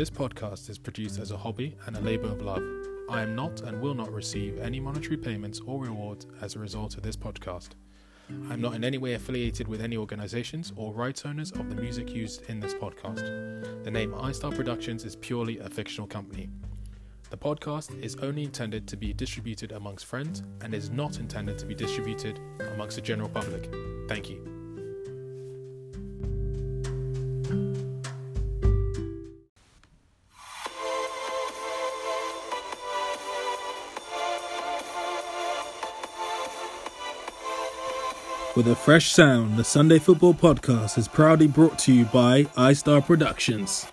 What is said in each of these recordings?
This podcast is produced as a hobby and a labour of love. I am not and will not receive any monetary payments or rewards as a result of this podcast. I am not in any way affiliated with any organisations or rights owners of the music used in this podcast. The name iStar Productions is purely a fictional company. The podcast is only intended to be distributed amongst friends and is not intended to be distributed amongst the general public. Thank you. With a fresh sound, the Sunday Football Podcast is proudly brought to you by iStar Productions.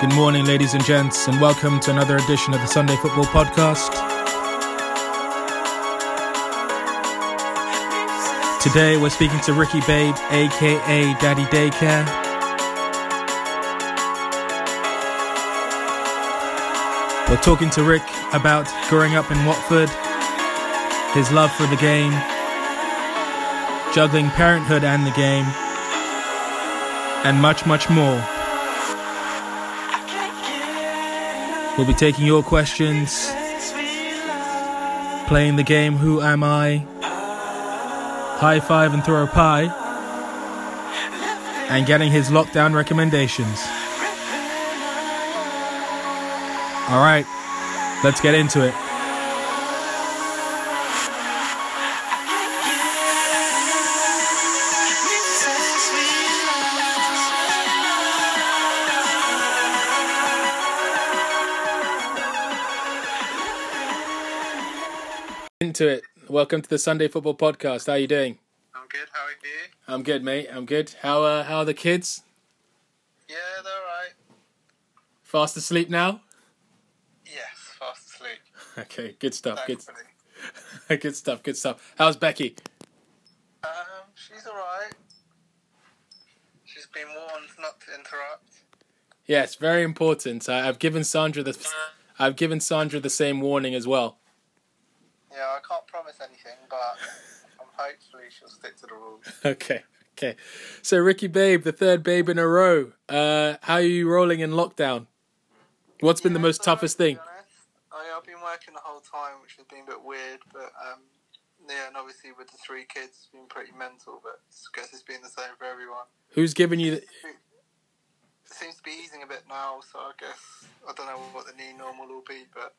Good morning, ladies and gents, and welcome to another edition of the Sunday Football Podcast. Today we're speaking to Ricky Babe, aka Daddy Daycare. We're talking to Rick about growing up in Watford, his love for the game, juggling parenthood and the game, and much, much more. We'll be taking your questions, playing the game Who Am I, high five and throw a pie, and getting his lockdown recommendations. Alright, let's get into it. To it. Welcome to the Sunday Football Podcast. How are you doing? I'm good. How are you? I'm good, mate. I'm good. How are the kids? Yeah, they're alright. Fast asleep now? Yes, fast asleep. Okay, good stuff. Thankfully. Good stuff. How's Becky? She's alright. She's been warned not to interrupt. Yes, very important. I've given Sandra the same warning as well. Yeah, I can't promise anything, but hopefully she'll stick to the rules. Okay. So, Ricky Babe, the third babe in a row. How are you rolling in lockdown? What's been the most toughest thing? I've been working the whole time, which has been a bit weird, but and obviously with the three kids, it's been pretty mental, but I guess it's been the same for everyone. Who's given you It seems to be easing a bit now, so I guess, I don't know what the new normal will be, but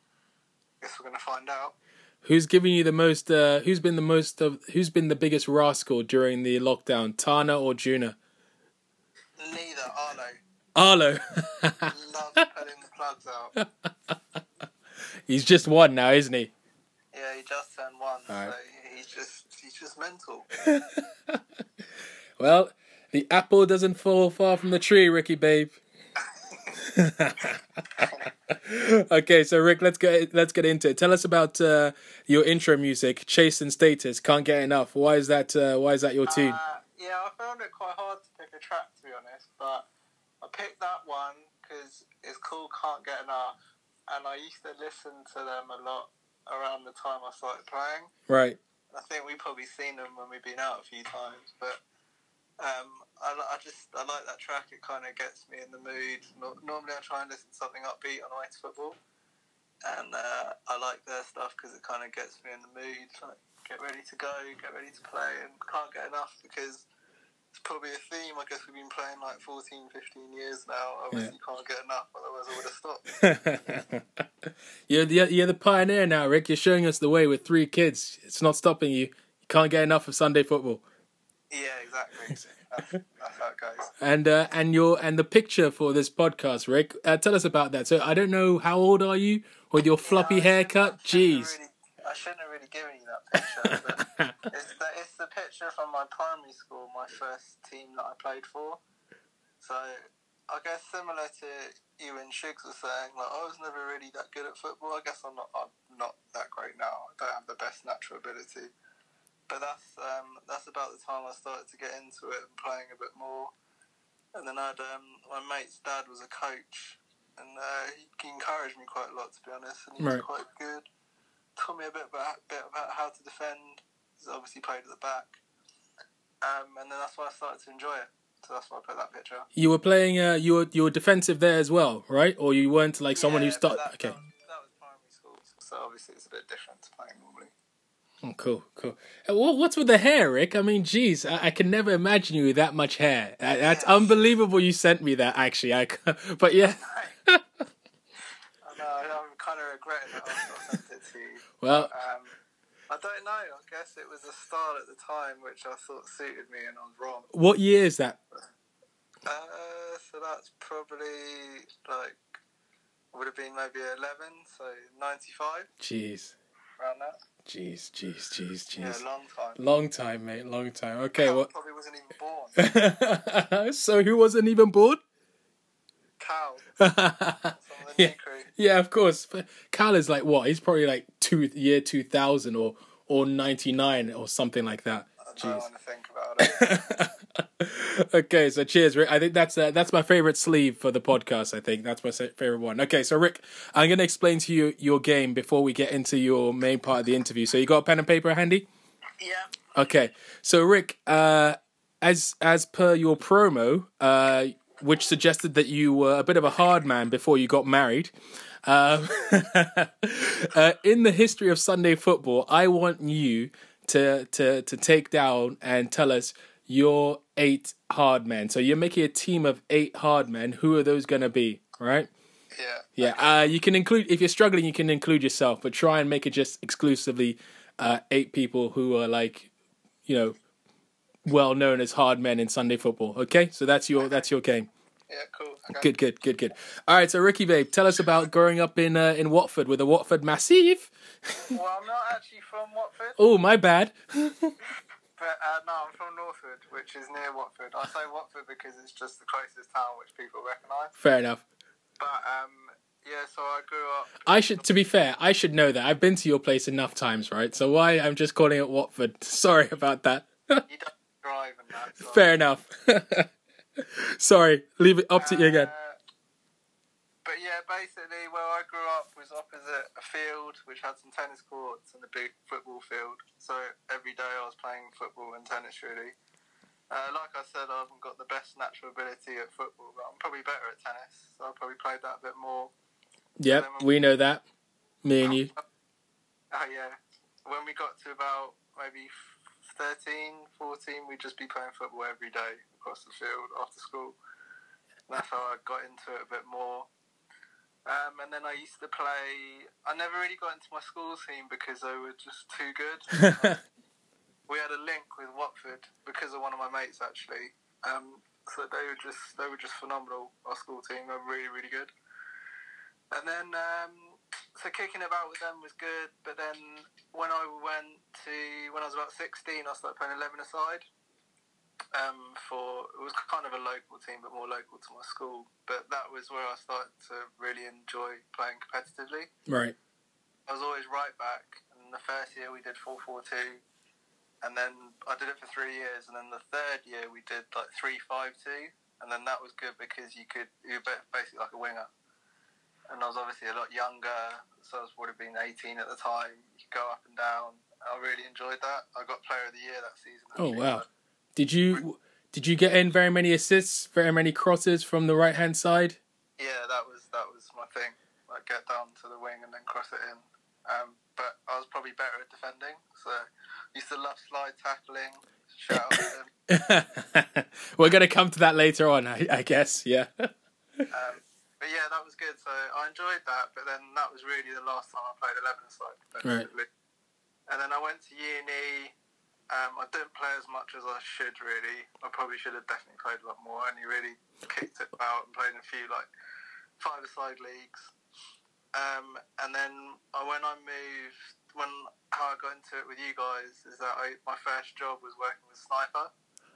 I guess we're going to find out. Who's been the biggest rascal during the lockdown, Tana or Juna? Neither, Arlo. Loves putting the plugs out. He's just one now, isn't he? Yeah, he just turned one, right. So he's just mental. Well, the apple doesn't fall far from the tree, Ricky Babe. Okay, so Rick, let's get into it. Tell us about your intro music, Chase and Status. Can't Get Enough. Why is that your tune? Yeah, I found it quite hard to pick a track, to be honest, but I picked that one because it's called Can't Get Enough, and I used to listen to them a lot around the time I started playing. Right. I think we've probably seen them when we've been out a few times, but I like that track. It kind of gets me in the mood. Normally I try and listen to something upbeat on the way to football, and I like their stuff because it kind of gets me in the mood, like get ready to go, get ready to play, and Can't Get Enough because it's probably a theme. I guess we've been playing like 14-15 years now. Obviously, yeah. Can't get enough, otherwise I would have stopped. You're the pioneer now, Rick. You're showing us the way with three kids. It's not stopping you. You can't get enough of Sunday football. Yeah, exactly. That hurt, guys. And the picture for this podcast, Rick. Tell us about that. So I don't know, how old are you with your floppy haircut? Jeez. I shouldn't have really given you that picture. But it's the picture from my primary school, my first team that I played for. So I guess similar to you and Shiggs were saying, like, I was never really that good at football. I guess I'm not that great now. I don't have the best natural ability. But that's about the time I started to get into it and playing a bit more. And then my mate's dad was a coach, and he encouraged me quite a lot, to be honest. And he was quite good. Taught me a bit about how to defend. He's obviously played at the back. And then that's why I started to enjoy it. So that's why I put that picture. You were playing. You were defensive there as well, right? Or you weren't like someone who started. Okay. That was primary school, so obviously it's a bit different to playing normally. Oh, cool. What's with the hair, Rick? I mean, geez, I can never imagine you with that much hair. That's unbelievable. You sent me that, actually. But yeah. I know. I'm kind of regretting that I sent it to you. Well, I don't know. I guess it was a style at the time which I thought suited me, and I was wrong. What year is that? So that's probably like would have been maybe 11, so 95. Jeez. Around that. Jeez. Yeah, long time, mate. Okay, Cal probably wasn't even born. So who wasn't even born? Cal. From the new crew. Yeah, of course. But Cal is like what? He's probably like year 2000 or 99 or something like that. I don't want to think about it. Okay, so cheers, Rick. I think that's my favourite sleeve for the podcast, I think. That's my favourite one. Okay, so Rick, I'm going to explain to you your game before we get into your main part of the interview. So you got a pen and paper handy? Yeah. Okay, so Rick, as per your promo, which suggested that you were a bit of a hard man before you got married... in the history of Sunday football, I want you... To take down and tell us your 8 hard men. So you're making a team of 8 hard men. Who are those going to be, right? Yeah. Okay. You can include, if you're struggling, you can include yourself, but try and make it just exclusively 8 people who are like, you know, well known as hard men in Sunday football. Okay, so that's your game. Yeah, cool. Okay. Good. All right, so Ricky Babe, tell us about growing up in Watford with a Watford massive. Well, I'm not actually from Watford. Oh, my bad. But no, I'm from Northwood, which is near Watford. I say Watford because it's just the closest town which people recognise. Fair enough. But yeah, so I grew up. To be fair, I should know that. I've been to your place enough times, right? So why I'm just calling it Watford? Sorry about that. You don't drive and that. So. Fair enough. Sorry, leave it up to you again. But yeah, basically where I grew up was opposite a field which had some tennis courts and a big football field. So every day I was playing football and tennis, really. Like I said, I haven't got the best natural ability at football, but I'm probably better at tennis. So I probably played that a bit more. Yep, we know that. Me and you. Oh, yeah. When we got to about maybe 13, 14, we'd just be playing football every day across the field after school. And that's how I got into it a bit more. And then I used to play... I never really got into my school team because they were just too good. We had a link with Watford because of one of my mates, actually. So they were just phenomenal, our school team. They were really, really good. And then... So kicking about with them was good, but then when I was about 16, I started playing 11-a-side. It was kind of a local team, but more local to my school. But that was where I started to really enjoy playing competitively. Right. I was always right back, and the first year we did 4-4-2, and then I did it for 3 years, and then the third year we did like 3-5-2, and then that was good because you were basically like a winger. And I was obviously a lot younger, so I would have been 18 at the time. You could go up and down. I really enjoyed that. I got Player of the Year that season. Actually. Oh, wow. Did you get in very many assists, very many crosses from the right-hand side? Yeah, that was my thing. Like, get down to the wing and then cross it in. But I was probably better at defending, so I used to love slide tackling. Shout out to him. We're going to come to that later on, I guess, yeah. But yeah, that was good. So I enjoyed that, but then that was really the last time I played 11-a-side, basically. Right. And then I went to uni, I don't play as much as I should, really. I probably should have definitely played a lot more. I only really kicked it about and played a few, like, five-a-side leagues. And then when I moved, how I got into it with you guys is that my first job was working with Sniper.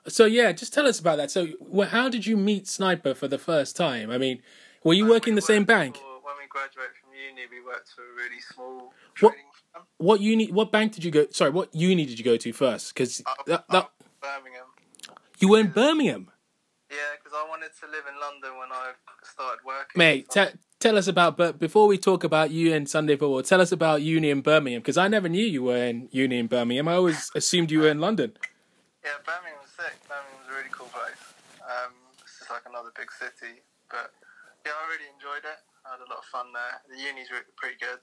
So, yeah, just tell us about that. So, how did you meet Sniper for the first time? I mean, were you working in the same bank? When we graduated from uni, we worked for a really small trading firm. What uni did you go to first? Because Birmingham. You were in Birmingham? Yeah, because I wanted to live in London when I started working. Mate, tell us about, but before we talk about you and Sunday Football, tell us about uni in Birmingham, because I never knew you were in uni in Birmingham. I always assumed you were in London. Yeah, Birmingham was sick. Birmingham was a really cool place. It's just like another big city. But yeah, I really enjoyed it. I had a lot of fun there. The uni's pretty good.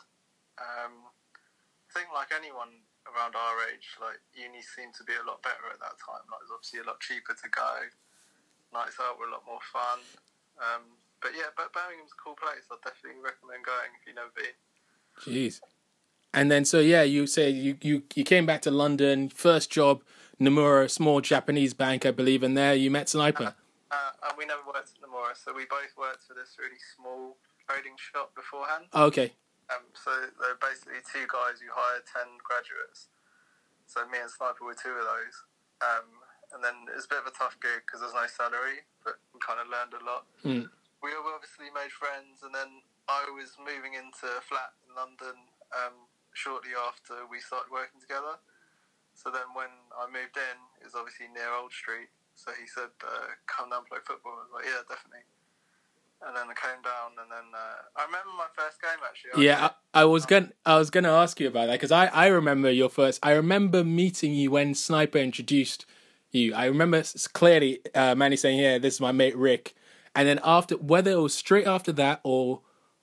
I think like anyone around our age, like uni seemed to be a lot better at that time. Like, it was obviously a lot cheaper to go. Nights out were a lot more fun. But yeah, Birmingham's a cool place. I'd definitely recommend going if you've never been. Jeez. And then, so yeah, you say you came back to London, first job. Nomura, small Japanese bank, I believe, and there you met Sniper. And we never worked at Nomura, so we both worked for this really small trading shop beforehand. Oh, okay. So there were basically two guys who hired 10 graduates. So me and Sniper were two of those. And then it was a bit of a tough gig because there's no salary, but we kind of learned a lot. Mm. We obviously made friends, and then I was moving into a flat in London shortly after we started working together. So then when I moved in, it was obviously near Old Street. So he said, come down and play football. I was like, yeah, definitely. And then I came down, and then I remember my first game, actually. Yeah, I was gonna ask you about that, because I remember your first... I remember meeting you when Sniper introduced you. I remember clearly Manny saying, yeah, this is my mate Rick. And then after, whether it was straight after that or...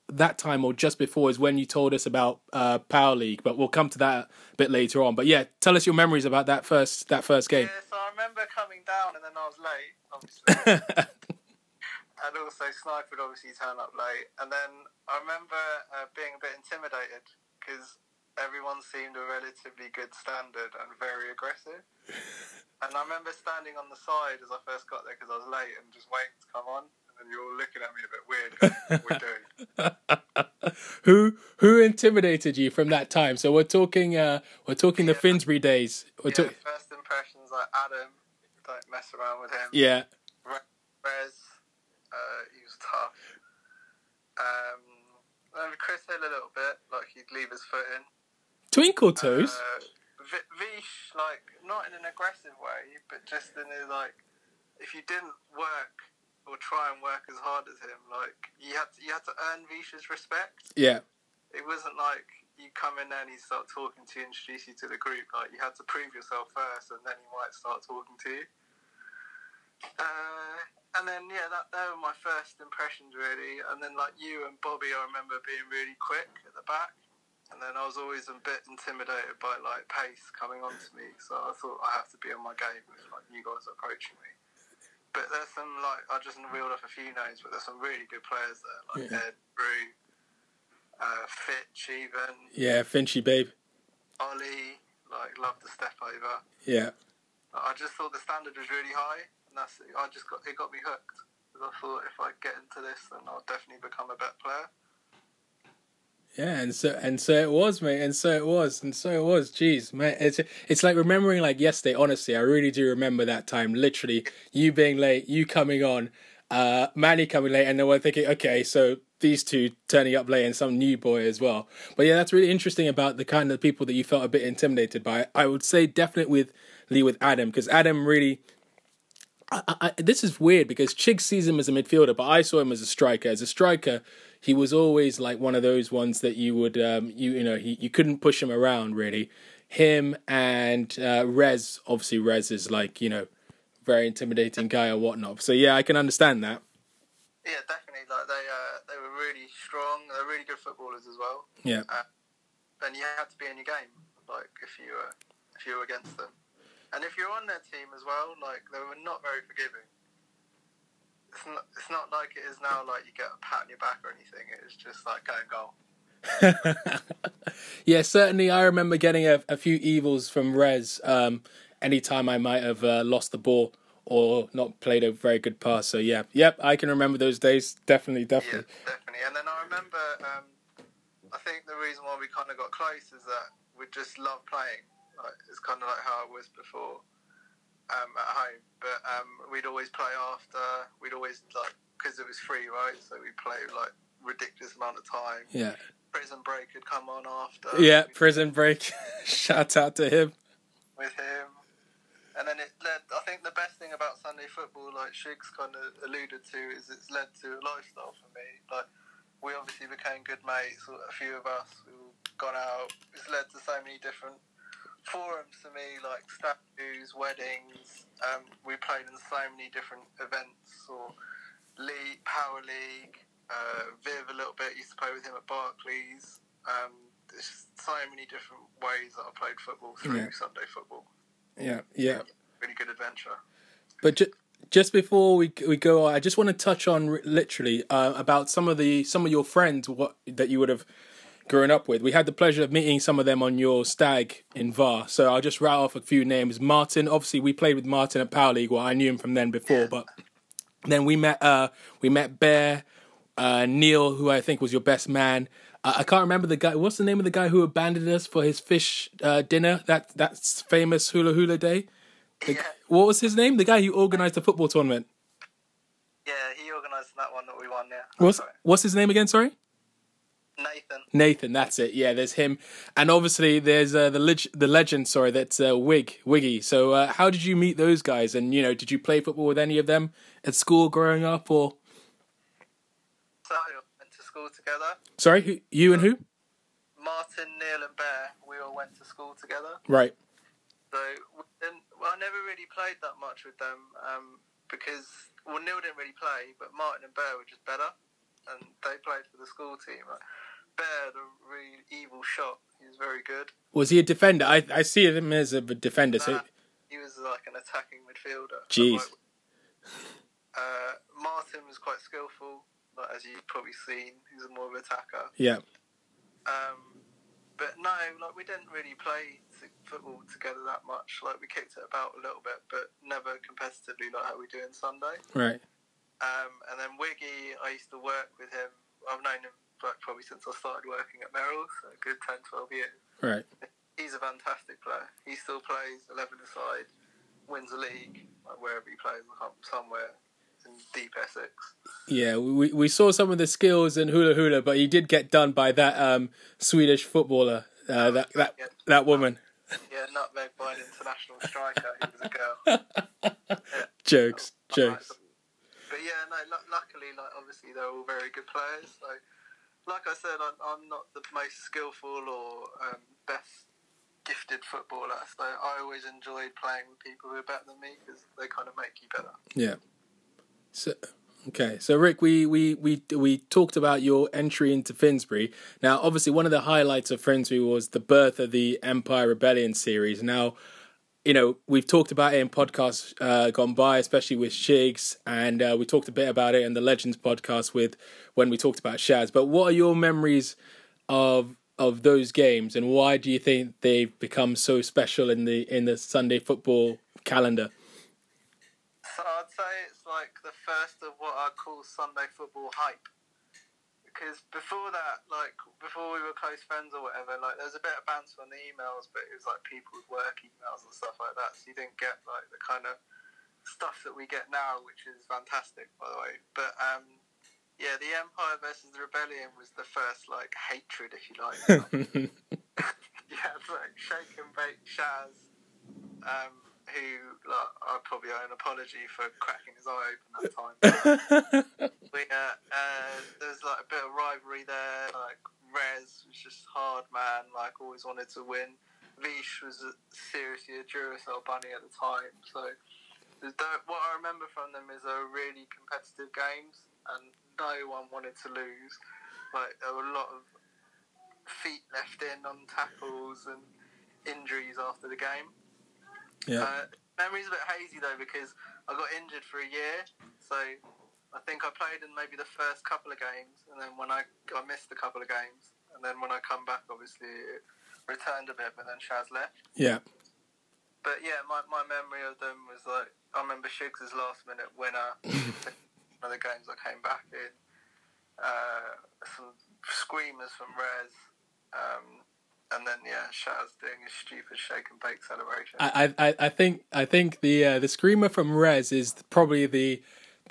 that time or just before is when you told us about Power League, but we'll come to that a bit later on. But yeah, tell us your memories about that first game. Yeah, so I remember coming down and then I was late, obviously. And also Sniper would obviously turn up late. And then I remember being a bit intimidated because everyone seemed a relatively good standard and very aggressive. And I remember standing on the side as I first got there because I was late and just waiting to come on. And you're all looking at me a bit weird. What we're doing. Who intimidated you from that time? So we're talking the Finsbury days. First impressions, like Adam, don't mess around with him. Yeah. Rez, he was tough. And Chris Hill a little bit, like he'd leave his foot in. Twinkle toes. Vish, like not in an aggressive way, but just in his, like, if you didn't work or try and work as hard as him, like, you had to earn Vish's respect. Yeah. It wasn't like you come in there and he start talking to you, introduce you to the group. Like, you had to prove yourself first, and then he might start talking to you. And then, yeah, they were my first impressions, really. And then, like, you and Bobby, I remember being really quick at the back. And then I was always a bit intimidated by, like, pace coming on to me. So I thought I have to be on my game with, like, you guys approaching me. But there's some, like, I just reeled off a few names, but there's some really good players there, like Ed, Brew, Fitch even. Yeah, Finchy Babe. Ollie, like, loved the step over. Yeah. I just thought the standard was really high, and it got me hooked. Because I thought if I get into this, then I'll definitely become a better player. Yeah, and so it was, mate, and so it was. Jeez, mate, it's like remembering like yesterday. Honestly, I really do remember that time. Literally, you being late, you coming on, Manny coming late, and then we're thinking, okay, so these two turning up late and some new boy as well. But yeah, that's really interesting about the kind of people that you felt a bit intimidated by. I would say definitely with Adam, because Adam really. This is weird because Chig sees him as a midfielder, but I saw him as a striker. As a striker, he was always like one of those ones that you would, you couldn't push him around really. Him and Rez, obviously Rez is like, you know, very intimidating guy or whatnot. So yeah, I can understand that. Yeah, definitely. Like they were really strong. They're really good footballers as well. Yeah. And you have to be in your game, like if you were against them. And if you're on their team as well, like, they were not very forgiving. It's not like it is now, like, you get a pat on your back or anything. It was just, like, go and goal. Yeah, certainly I remember getting a few evils from Rez anytime I might have lost the ball or not played a very good pass. So, yeah. Yep, I can remember those days. Definitely. Yeah, definitely. And then I remember, I think the reason why we kind of got close is that we just love playing. Like, it's kind of like how I was before at home. But we'd always play after. We'd always, like, because it was free, right? So we'd play, like, ridiculous amount of time. Yeah. Prison Break had come on after. Yeah, Prison Break. Shout out to him. With him. And then it led, I think the best thing about Sunday football, like Shig's kind of alluded to, is it's led to a lifestyle for me. Like, we obviously became good mates, a few of us who've gone out. It's led to so many different forums for me, like statues, weddings. We played in so many different events, or league, Power League. Viv a little bit, used to play with him at Barclays. There's just so many different ways that I played football through Sunday football. Yeah. Really good adventure. But just before we go, I just want to touch on literally about some of your friends that you would have grown up with. We had the pleasure of meeting some of them on your stag in VAR. So I'll just rattle off a few names. Martin, obviously we played with Martin at Power League. Well, I knew him from then before, but then we met Bear. Neil, who I think was your best man. I can't remember the guy. What's the name of the guy who abandoned us for his fish dinner? That's famous Hula Hula day. What was his name? The guy who organised the football tournament. Yeah, he organised that one that we won. Yeah. What's his name again? Sorry. Nathan. That's it. Yeah, there's him, and obviously there's the legend. Sorry, that's Wiggy. So how did you meet those guys? And did you play football with any of them at school growing up or? Together. Sorry, you and who? Martin, Neil, and Bear. We all went to school together. Right. So I never really played that much with them because Neil didn't really play, but Martin and Bear were just better, and they played for the school team. Bear had a really evil shot. He was very good. Was he a defender? I see him as a defender. So he was like an attacking midfielder. Jeez. Martin was quite skillful. Like, as you've probably seen, he's more of an attacker. Yeah. But no, like, we didn't really play football together that much. Like, we kicked it about a little bit, but never competitively like how we do in Sunday. Right. And then Wiggy, I used to work with him. I've known him like probably since I started working at Merrill's, so a good 10, 12 years. Right. He's a fantastic player. He still plays 11-a-side, wins the league, like wherever he plays, somewhere. In deep Essex. Yeah, we saw some of the skills in Hula Hula, but he did get done by that Swedish footballer, that woman. Yeah, Nutmeg by an international striker. He was a girl. Yeah. Jokes. But yeah, no. Luckily, like obviously, they're all very good players. So, like I said, I'm not the most skillful or best gifted footballer. So I always enjoyed playing with people who are better than me because they kind of make you better. Yeah. So Rick, we talked about your entry into Finsbury. Now, obviously, one of the highlights of Finsbury was the birth of the Empire Rebellion series. Now, we've talked about it in podcasts gone by, especially with Shigs, and we talked a bit about it in the Legends podcast when we talked about Shaz. But what are your memories of those games, and why do you think they've become so special in the Sunday football calendar? So I'd say it's like the first of what I call Sunday football hype, because before that, like before we were close friends or whatever, like there was a bit of banter on the emails, but it was like people with work emails and stuff like that, so you didn't get like the kind of stuff that we get now, which is fantastic, by the way. But yeah, the Empire versus the Rebellion was the first like hatred, if you like. Yeah, it's like Shake and Bake Shaz. Who like I probably owe an apology for cracking his eye open that time. There's like a bit of rivalry there. Like Rez was just hard man, like always wanted to win. Vish was seriously a Duracell bunny at the time. So what I remember from them is they were really competitive games, and no one wanted to lose. Like there were a lot of feet left in on tackles and injuries after the game. Yeah. Memory's a bit hazy though because I got injured for a year, so I think I played in maybe the first couple of games, and then when I missed a couple of games, And then when I come back, obviously, it returned a bit, but then Shaz left. Yeah. But yeah, my memory of them was like, I remember Shiggs' last minute winner. One of the games I came back in. Some screamers from Rez. And then yeah, Shaz doing his stupid shake and bake celebration. I think the screamer from Rez is probably the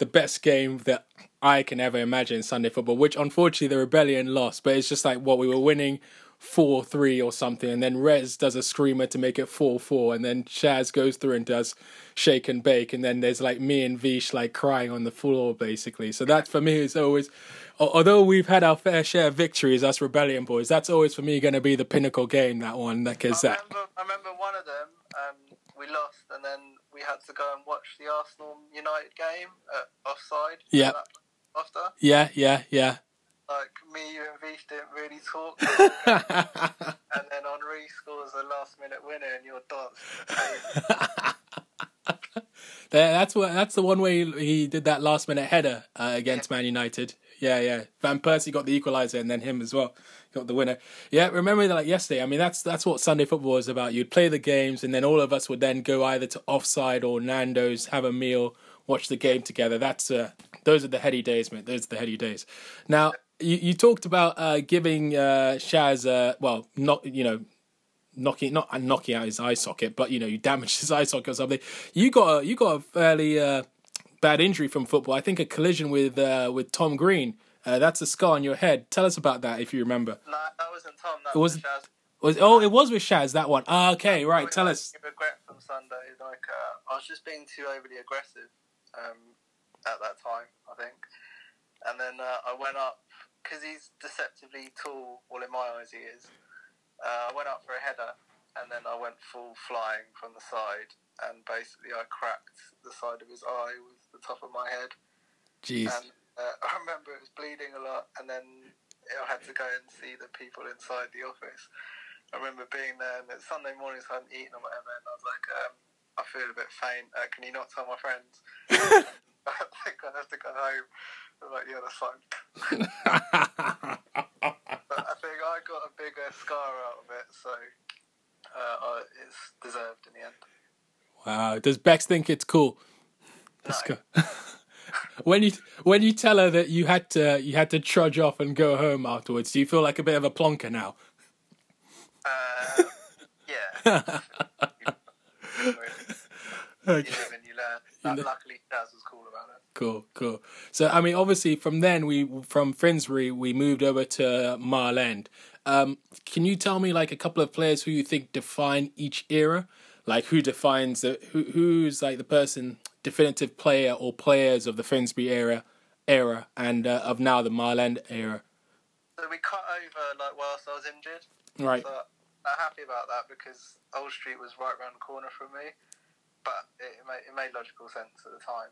best game that I can ever imagine Sunday football, which unfortunately the Rebellion lost, but it's just like what we were winning 4-3 or something, and then Rez does a screamer to make it 4-4, and then Shaz goes through and does shake and bake, and then there's like me and Vish like crying on the floor basically. So that for me is always, although we've had our fair share of victories us Rebellion boys, that's always for me going to be the pinnacle game, that one. I remember one of them, we lost, and then we had to go and watch the Arsenal United game at Offside. Yeah. After. Yeah. Like, me, you and Vish didn't really talk. And then Henri scores a last-minute winner and you're done. That's the one where he did that last-minute header against Man United. Yeah. Van Persie got the equaliser and then him as well got the winner. Yeah, remember that like yesterday. I mean, that's what Sunday football is about. You'd play the games and then all of us would then go either to Offside or Nando's, have a meal, watch the game together. Those are the heady days, mate. Those are the heady days. Now, you talked about giving Shaz, knocking out his eye socket, but, you damaged his eye socket or something. You got a fairly bad injury from football. I think a collision with Tom Green. That's a scar on your head. Tell us about that, if you remember. No, that wasn't Tom. That was Shaz. It was with Shaz, that one. Okay, right, tell us. Regret from Sunday. I was just being too overly aggressive at that time, I think. And then I went up, because he's deceptively tall, well, in my eyes he is. I went up for a header, and then I went full flying from the side, and basically I cracked the side of his eye with the top of my head. Jeez. And I remember it was bleeding a lot, and then I had to go and see the people inside the office. I remember being there, and it's Sunday morning, so I hadn't eaten or whatever, and I was like, I feel a bit faint. Can you not tell my friends? I think I have to go home. I was like, yeah, that's fine. But I think I got a bigger scar out of it, so it's deserved in the end. Wow. Does Bex think it's cool? Let's go. No. When you tell her that you had to trudge off and go home afterwards, do you feel like a bit of a plonker now? Yeah. Okay. You live and you learn. Luckily, Daz was cool about it. Cool. So, I mean, obviously, from then from Finsbury we moved over to Mile End. Can you tell me like a couple of players who you think define each era? Like who defines who's like the person? Definitive player or players of the Finsbury era, and of now the Mile End era. So we cut over like whilst I was injured. Right. So I'm happy about that because Old Street was right round the corner from me, but it made logical sense at the time.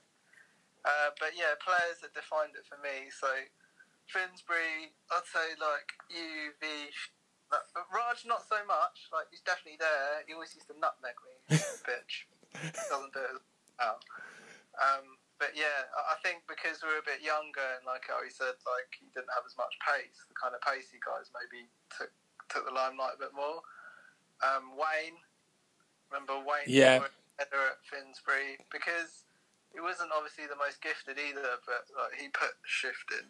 But yeah, players that defined it for me. So Finsbury, I'd say like UV. But Raj, not so much. Like he's definitely there. He always used to nutmeg me, bitch. He doesn't do it. But yeah, I think because we were a bit younger and like how he said, like he didn't have as much pace, the kind of pacey guys maybe took the limelight a bit more. Wayne, yeah, at Finsbury, because he wasn't obviously the most gifted either, but like he put shift in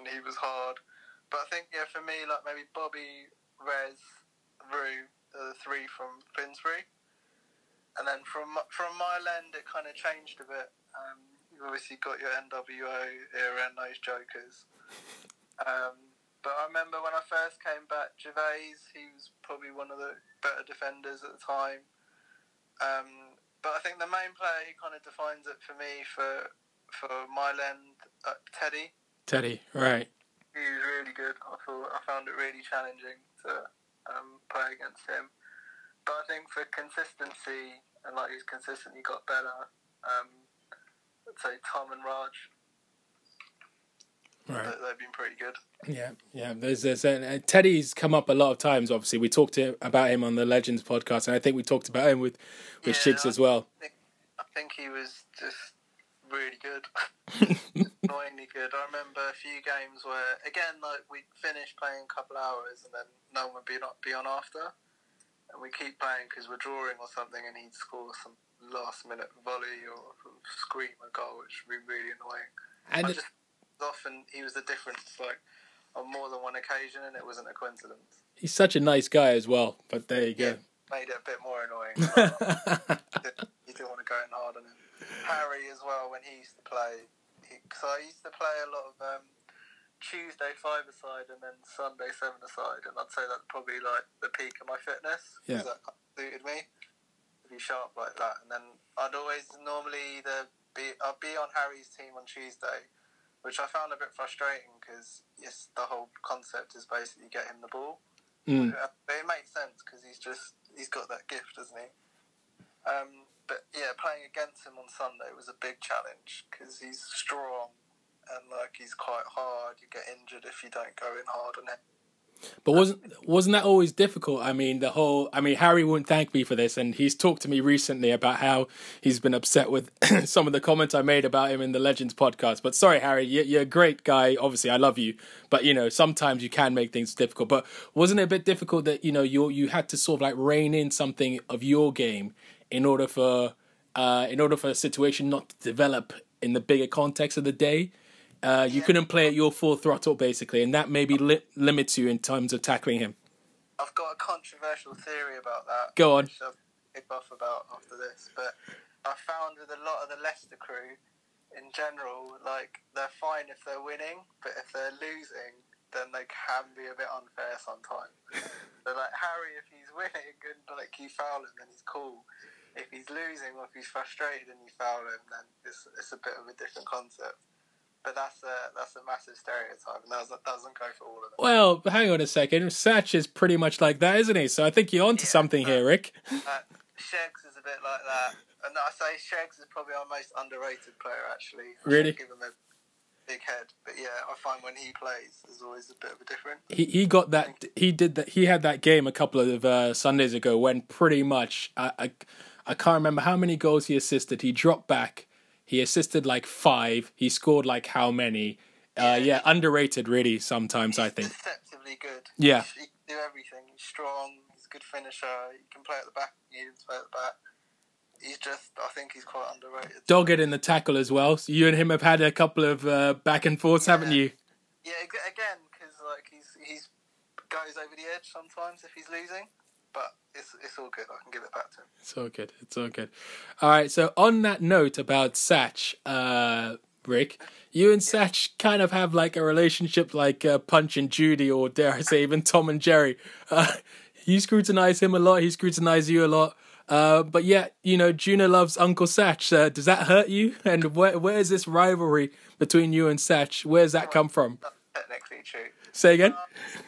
and he was hard. But I think yeah, for me like maybe Bobby, Rez, Rue, the three from Finsbury. And then from Mile End, it kind of changed a bit. You've obviously got your NWO era and those jokers. But I remember when I first came back, Gervais, he was probably one of the better defenders at the time. But I think the main player who kind of defines it for me for Mile End, Teddy. Teddy, right. He was really good. I found it really challenging to play against him. But I think for consistency, and like he's consistently got better, I'd say Tom and Raj. Right. They've been pretty good. Yeah. There's Teddy's come up a lot of times, obviously. We talked about him on the Legends podcast, and I think we talked about him with Shiggs as well. I think he was just really good. Annoyingly good. I remember a few games where, again, like we finish playing a couple hours and then no one would be on after, and we keep playing because we're drawing or something, and he'd score some last-minute volley or scream a goal, which would be really annoying. And I just often he was the difference, like on more than one occasion, and it wasn't a coincidence. He's such a nice guy as well, but there you go. Yeah, made it a bit more annoying. You do want to go in hard on him. Harry as well, when he used to play, because I used to play a lot of Tuesday 5-a-side and then Sunday 7-a-side, and I'd say that's probably like the peak of my fitness. Yeah, that suited me to be sharp like that. And then I'd always normally I'd be on Harry's team on Tuesday, which I found a bit frustrating because yes, the whole concept is basically get him the ball. Mm. But it makes sense because he's got that gift, doesn't he? But yeah, playing against him on Sunday was a big challenge because he's strong and like he's quite hard. You get injured if you don't go in hard on him. But wasn't that always difficult? I mean, Harry wouldn't thank me for this, and he's talked to me recently about how he's been upset with some of the comments I made about him in the Legends podcast. But sorry, Harry, you're a great guy. Obviously, I love you, but you know, sometimes you can make things difficult. But wasn't it a bit difficult that, you know, you had to sort of like rein in something of your game in order for a situation not to develop in the bigger context of the day? You couldn't play at your full throttle, basically, and that maybe limits you in terms of tackling him. I've got a controversial theory about that. Go on. Which I'll pick off about after this, but I found with a lot of the Leicester crew, in general, like, they're fine if they're winning, but if they're losing, then they can be a bit unfair sometimes. So, like, Harry, if he's winning and, like, you foul him, then he's cool. If he's losing or if he's frustrated and you foul him, then it's a bit of a different concept. But that's a massive stereotype, and that doesn't go for all of them. Well, hang on a second. Sach is pretty much like that, isn't he? So I think you're onto something here, Rick. Sheggs is a bit like that. And I say Sheggs is probably our most underrated player, actually. Really? Give him a big head. But yeah, I find when he plays, there's always a bit of a difference. He got that. He did that. He had that game a couple of Sundays ago when pretty much, I can't remember how many goals he assisted. He dropped back. He assisted like 5. He scored like how many? Yeah, underrated really sometimes, I think. He's deceptively good. Yeah. He can do everything. He's strong. He's a good finisher. He can play at the back. He can play at the back. He's just, I think he's quite underrated. Dogged in the tackle as well. So you and him have had a couple of back and forths, haven't you? Yeah, again, because like, he's goes over the edge sometimes if he's losing. But it's all good. I can give it back to him. It's all good. All right, so on that note about Sach, Rick, you and Sach kind of have like a relationship like Punch and Judy, or dare I say even Tom and Jerry. You scrutinise him a lot. He scrutinises you a lot. But yet, you know, Juno loves Uncle Sach. Does that hurt you? And where is this rivalry between you and Sach? Where does that come from? That's technically true. Say again?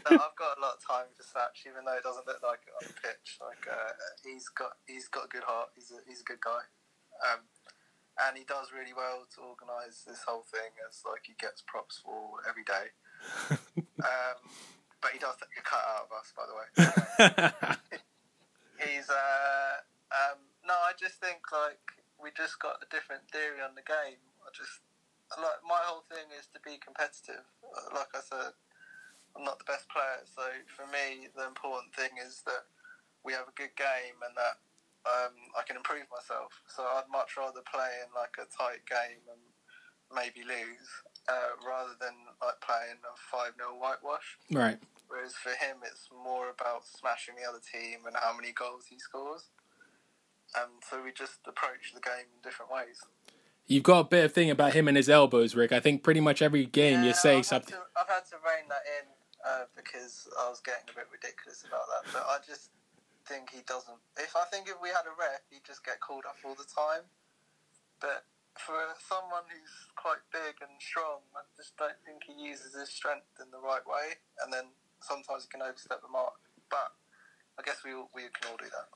No, I've got a lot of time for Sach, even though it doesn't look like it on the pitch. Like he's got a good heart. He's a good guy, and he does really well to organise this whole thing. As like he gets props for every day, but he does take a cut out of us, by the way. He's no, I just think like we just got a different theory on the game. Like my whole thing is to be competitive. Like I said, I'm not the best player, so for me the important thing is that we have a good game and that I can improve myself. So I'd much rather play in like a tight game and maybe lose rather than like playing a 5-0 whitewash. Right. Whereas for him it's more about smashing the other team and how many goals he scores. And so we just approach the game in different ways. You've got a bit of thing about him and his elbows, Rick. I think pretty much every game you say something. I've had to rein that in because I was getting a bit ridiculous about that. But I just think he doesn't. I think if we had a ref, he'd just get called up all the time. But for someone who's quite big and strong, I just don't think he uses his strength in the right way. And then sometimes he can overstep the mark. But I guess we can all do that.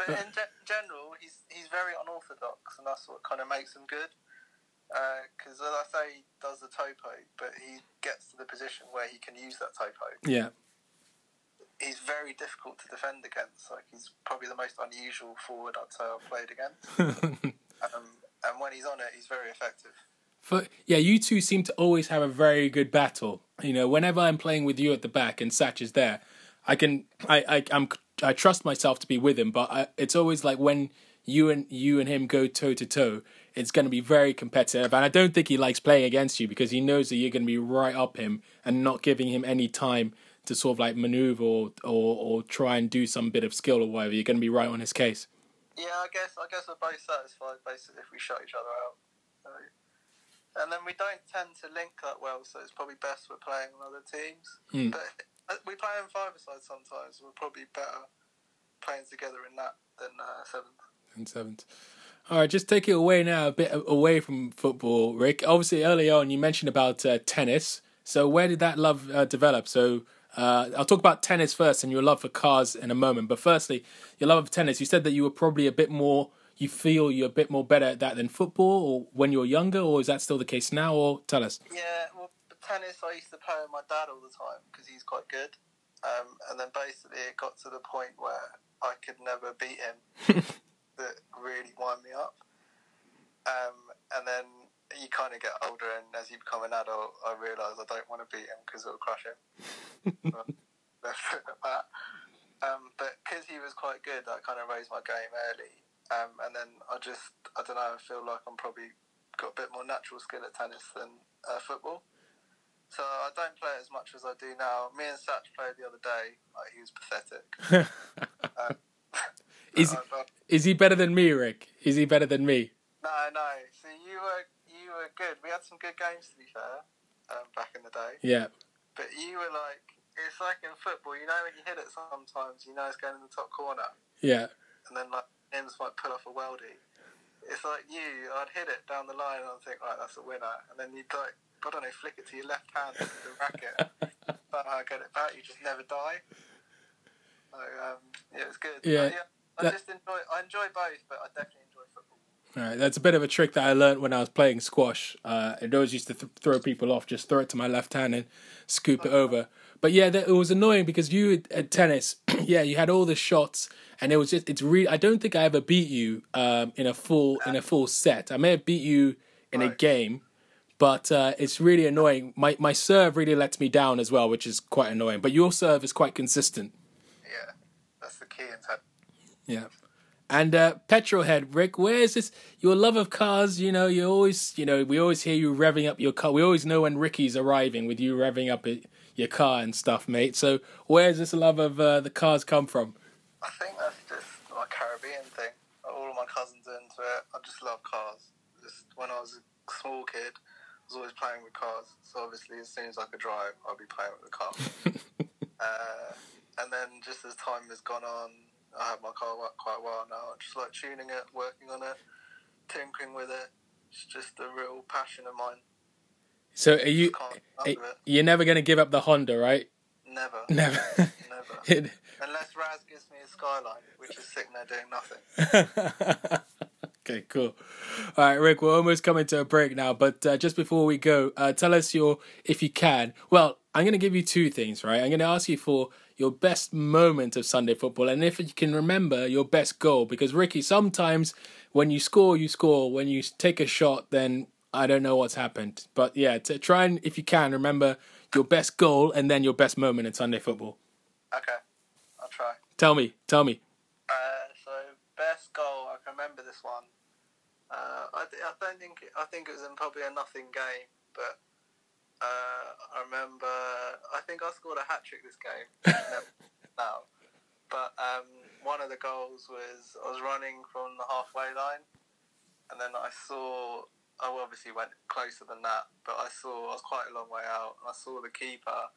But in general, he's very unorthodox, and that's what kind of makes him good. Because, as I say, he does the toe poke, but he gets to the position where he can use that toe poke. Yeah. He's very difficult to defend against. Like, he's probably the most unusual forward I'd say I've played against. And when he's on it, he's very effective. You two seem to always have a very good battle. You know, whenever I'm playing with you at the back and Sach is there, I trust myself to be with him, but it's always like when you and him go toe to toe, it's going to be very competitive. And I don't think he likes playing against you because he knows that you're going to be right up him and not giving him any time to sort of like maneuver or try and do some bit of skill or whatever. You're going to be right on his case. Yeah, I guess we're both satisfied basically if we shut each other out. So, and then we don't tend to link that well, so it's probably best we're playing on other teams. Mm. But we play in five-a-side sometimes. We're probably better playing together in that than seventh. And seventh. All right, just take it away now, a bit away from football, Rick. Obviously, earlier on you mentioned about tennis. So where did that love develop? So I'll talk about tennis first and your love for cars in a moment. But firstly, your love of tennis. You said that you were probably a bit more... You feel you're a bit more better at that than football or when you were younger, or is that still the case now? Or tell us. Yeah, well, tennis, I used to play with my dad all the time because he's quite good. And then basically it got to the point where I could never beat him. That really wind me up. And then you kind of get older, and as you become an adult, I realise I don't want to beat him because it'll crush him. But because he was quite good, I kind of raised my game early. And then I don't know, I feel like I'm probably got a bit more natural skill at tennis than football. So I don't play it as much as I do now. Me and Sach played the other day. Like, he was pathetic. Is he better than me, Rick? Is he better than me? No. So you were good. We had some good games, to be fair, back in the day. Yeah. But you were like, it's like in football, you know when you hit it sometimes, you know it's going in the top corner. Yeah. And then like, Nims might pull off a weldy. It's like I'd hit it down the line and I'd think, right, that's a winner. And then you'd like, I don't know, flick it to your left hand with the racket. But I get it back, you just never die. So, it was good. Yeah. I enjoy both, but I definitely enjoy football. All right, that's a bit of a trick that I learned when I was playing squash. It always used to throw people off, just throw it to my left hand and scoop it over. But yeah, it was annoying because you at tennis, you had all the shots, and it was I don't think I ever beat you in a full set. I may have beat you in a game, but it's really annoying. My serve really lets me down as well, which is quite annoying. But your serve is quite consistent. Yeah, that's the key in tennis. Yeah. And petrolhead, Rick, where is this? Your love of cars, you know, we always hear you revving up your car. We always know when Ricky's arriving with you revving up your car and stuff, mate. So where's this love of the cars come from? I think that's just my Caribbean thing. All of my cousins are into it. I just love cars. Just when I was a small kid, I was always playing with cars. So obviously, as soon as I could drive, I'd be playing with the car. And then just as time has gone on, I have my car quite a while now. I just like tuning it, working on it, tinkering with it. It's just a real passion of mine. So you're never going to give up the Honda, right? Never. Unless Raz gives me a Skyline, which is sitting there doing nothing. Okay, cool. All right, Rick, we're almost coming to a break now, but just before we go, tell us if you can. Well, I'm going to give you two things, right? I'm going to ask you for your best moment of Sunday football, and if you can remember your best goal, because Ricky, sometimes when you score, you score. When you take a shot, then I don't know what's happened. But yeah, to try and, if you can, remember your best goal and then your best moment in Sunday football. Okay, I'll try. Tell me. So best goal, I can remember this one. I think it was in probably a nothing game, but. I remember, I think I scored a hat-trick this game, now. But one of the goals was, I was running from the halfway line, and then I obviously went closer than that, but I was quite a long way out, and I saw the keeper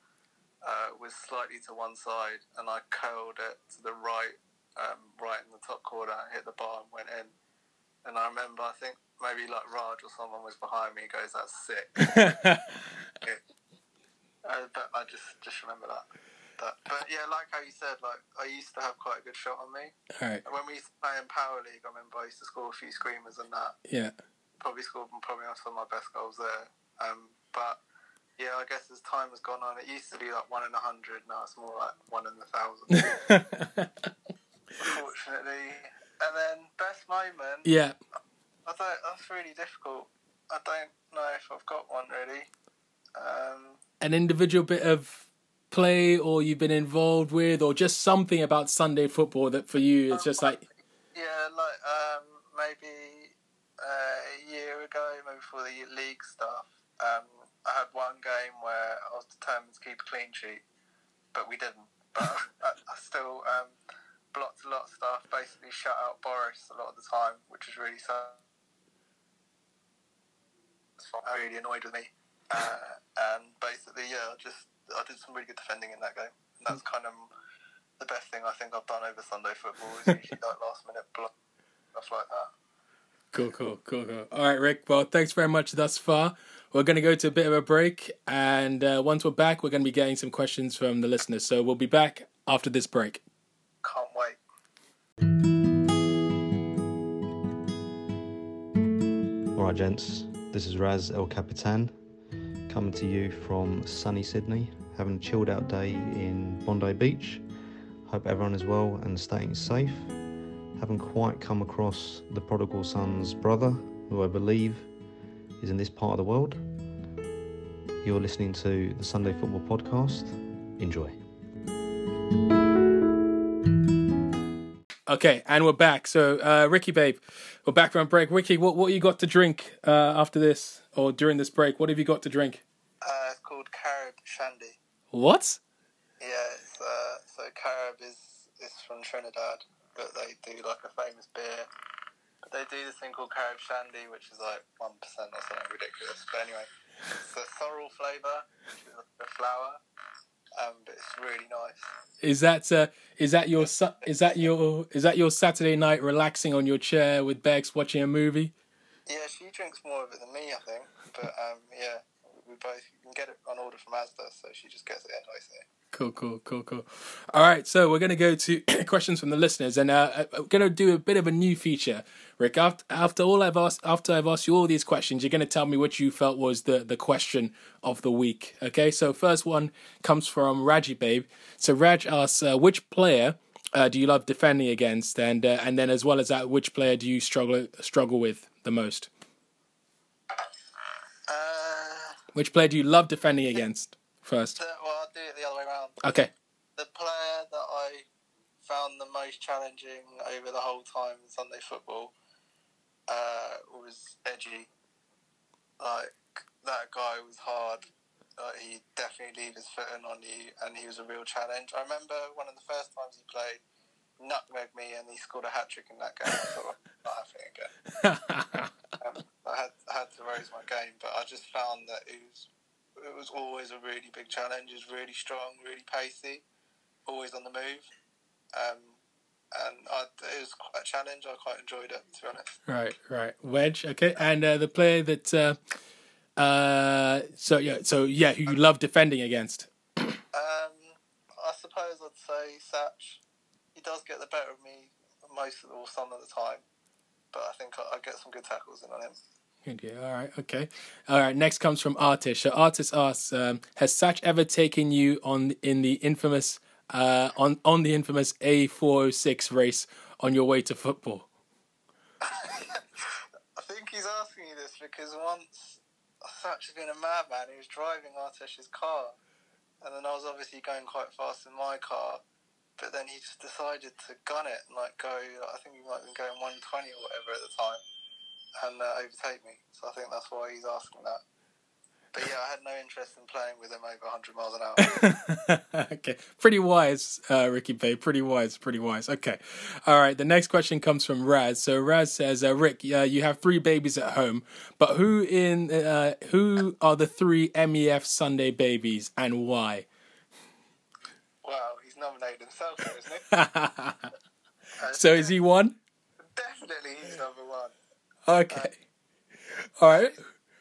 was slightly to one side, and I curled it to the right in the top corner, hit the bar and went in. And I remember, I think maybe like Raj or someone was behind me. He goes, "That's sick." But I just remember that. But yeah, like how you said, like I used to have quite a good shot on me. All right. When we used to play in Power League, I remember I used to score a few screamers and that. Yeah. Probably some of my best goals there. But yeah, I guess as time has gone on, it used to be like 1 in 100. Now it's more like 1 in 1,000. Unfortunately. And then best moment. Yeah. I thought that's really difficult. I don't know if I've got one really. An individual bit of play, or you've been involved with, or just something about Sunday football that for you it's just like... Yeah, like maybe a year ago, maybe before the league stuff, I had one game where I was determined to keep a clean sheet, but we didn't. But I still blocked a lot of stuff, basically shut out Boris a lot of the time, which was really sad. That's really annoyed with me. And basically, yeah, I did some really good defending in that game. And that's kind of the best thing I think I've done over Sunday football, is usually like last minute block, stuff like that. Cool. All right, Rick. Well, thanks very much thus far. We're going to go to a bit of a break. And once we're back, we're going to be getting some questions from the listeners. So we'll be back after this break. Can't wait. All right, gents. This is Raz El Capitan, coming to you from sunny Sydney, having a chilled out day in Bondi Beach. Hope everyone is well and staying safe. Haven't quite come across the prodigal son's brother, who I believe is in this part of the world. You're listening to the Sunday Football Podcast. Enjoy. Okay, and we're back. So, Ricky Babe, we're back from break. Ricky, what you got to drink after this, or during this break? What have you got to drink? It's called Carib Shandy. What? Yeah, it's, so Carib is from Trinidad, but they do like a famous beer. But they do this thing called Carib Shandy, which is like 1% or something ridiculous. But anyway, it's a sorrel flavour, which is like a flower. But it's really nice. Is that your Saturday night relaxing on your chair with Bex watching a movie? Yeah, she drinks more of it than me, I think. But yeah, we both can get it on order from Asda, so she just gets it anyway. So. Cool. All right, so we're going to go to questions from the listeners, and I'm going to do a bit of a new feature, Rick. After I've asked you all these questions, you're going to tell me what you felt was the question of the week. Okay, so first one comes from Raji Babe. So Raj asks, which player do you love defending against, and then as well as that, which player do you struggle with the most? Which player do you love defending against first? Do it the other way around. Okay. The player that I found the most challenging over the whole time in Sunday football was Edgy. Like, that guy was hard. Like, he definitely leave his footing on you, and he was a real challenge. I remember one of the first times he played, nutmegged me, and he scored a hat trick in that game. I thought, I'm not having it again. I had to raise my game, but I just found that it was always a really big challenge. It was really strong, really pacey, always on the move. It was quite a challenge. I quite enjoyed it, to be honest. Right. Wedge, okay. And the player that... who you love defending against? I suppose I'd say Sach. He does get the better of me some of the time, but I think I get some good tackles in on him. Okay, all right, next comes from Artish. So Artish asks, has Sach ever taken you on the infamous A406 race on your way to football? I think he's asking you this because once Sach has been a madman. He was driving Artish's car, and then I was obviously going quite fast in my car, but then he just decided to gun it and I think he might have been going 120 or whatever at the time, and overtake me. So I think that's why he's asking that. But yeah, I had no interest in playing with him over 100 miles an hour. Okay, pretty wise, Ricky Bay. Pretty wise. Okay, all right. The next question comes from Raz. So Raz says, Rick, you have 3 babies at home, but who are the 3 MEF Sunday babies and why? Well, he's nominated himself, isn't he? So is he one? Definitely, he's number one. Okay. All right.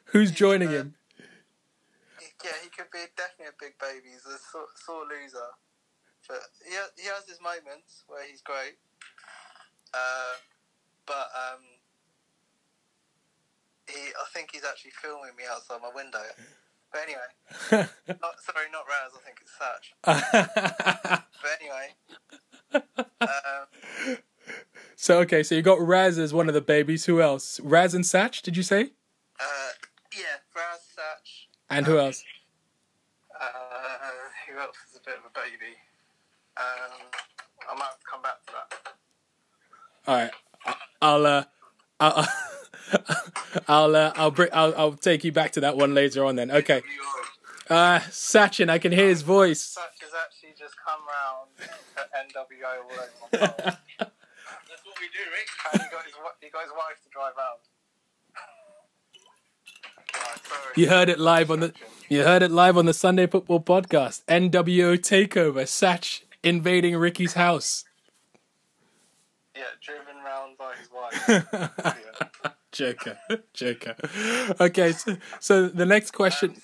Who's joining him? Yeah, he could be definitely a big baby. He's a sore loser. But he has his moments where he's great. I think he's actually filming me outside my window. But anyway. Not Raz. I think it's Sach. But anyway. So, okay, so you got Raz as one of the babies. Who else? Raz and Sach, did you say? Graz, Sach. And who else? Who else is a bit of a baby? I might have to come back to that. All right, I'll take you back to that one later on then. Okay. Sachin, I can hear his voice. Sach has actually just come round at NWO all over my phone. That's what we do, Rick. And he got his wife to drive round. Right, sorry. You heard it live on the Sunday Football Podcast. NWO takeover. Sach invading Ricky's house. Yeah, driven round by his wife. Yeah. Joker. Okay, so the next question.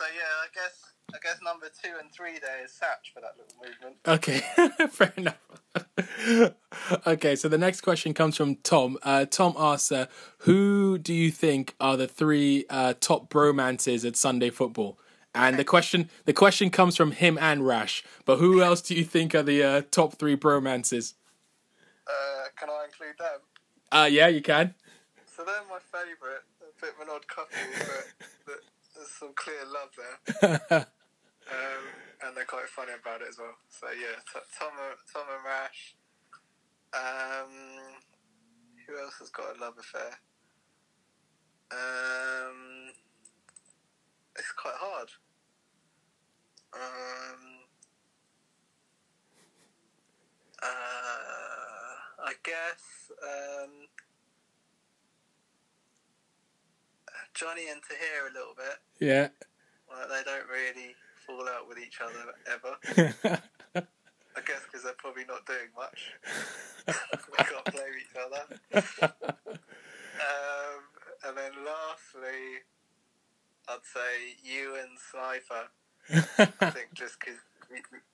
I guess number 2 and 3 there is Satch for that little movement. Okay, fair enough. Okay, so the next question comes from Tom. Tom asks, who do you think are the 3 top bromances at Sunday Football? And the question comes from him and Rash, but who else do you think are the top 3 bromances? Can I include them? Yeah, you can. So they're my favourite. A bit of an odd couple, but there's some clear love there. And they're quite funny about it as well. So yeah, Tom and Rash. Who else has got a love affair? It's quite hard. I guess Johnny and Tahir a little bit. Yeah. Like, they don't really fall out with each other ever. I guess because they're probably not doing much. They can't blame each other. And then lastly, I'd say you and Sniper. I think just because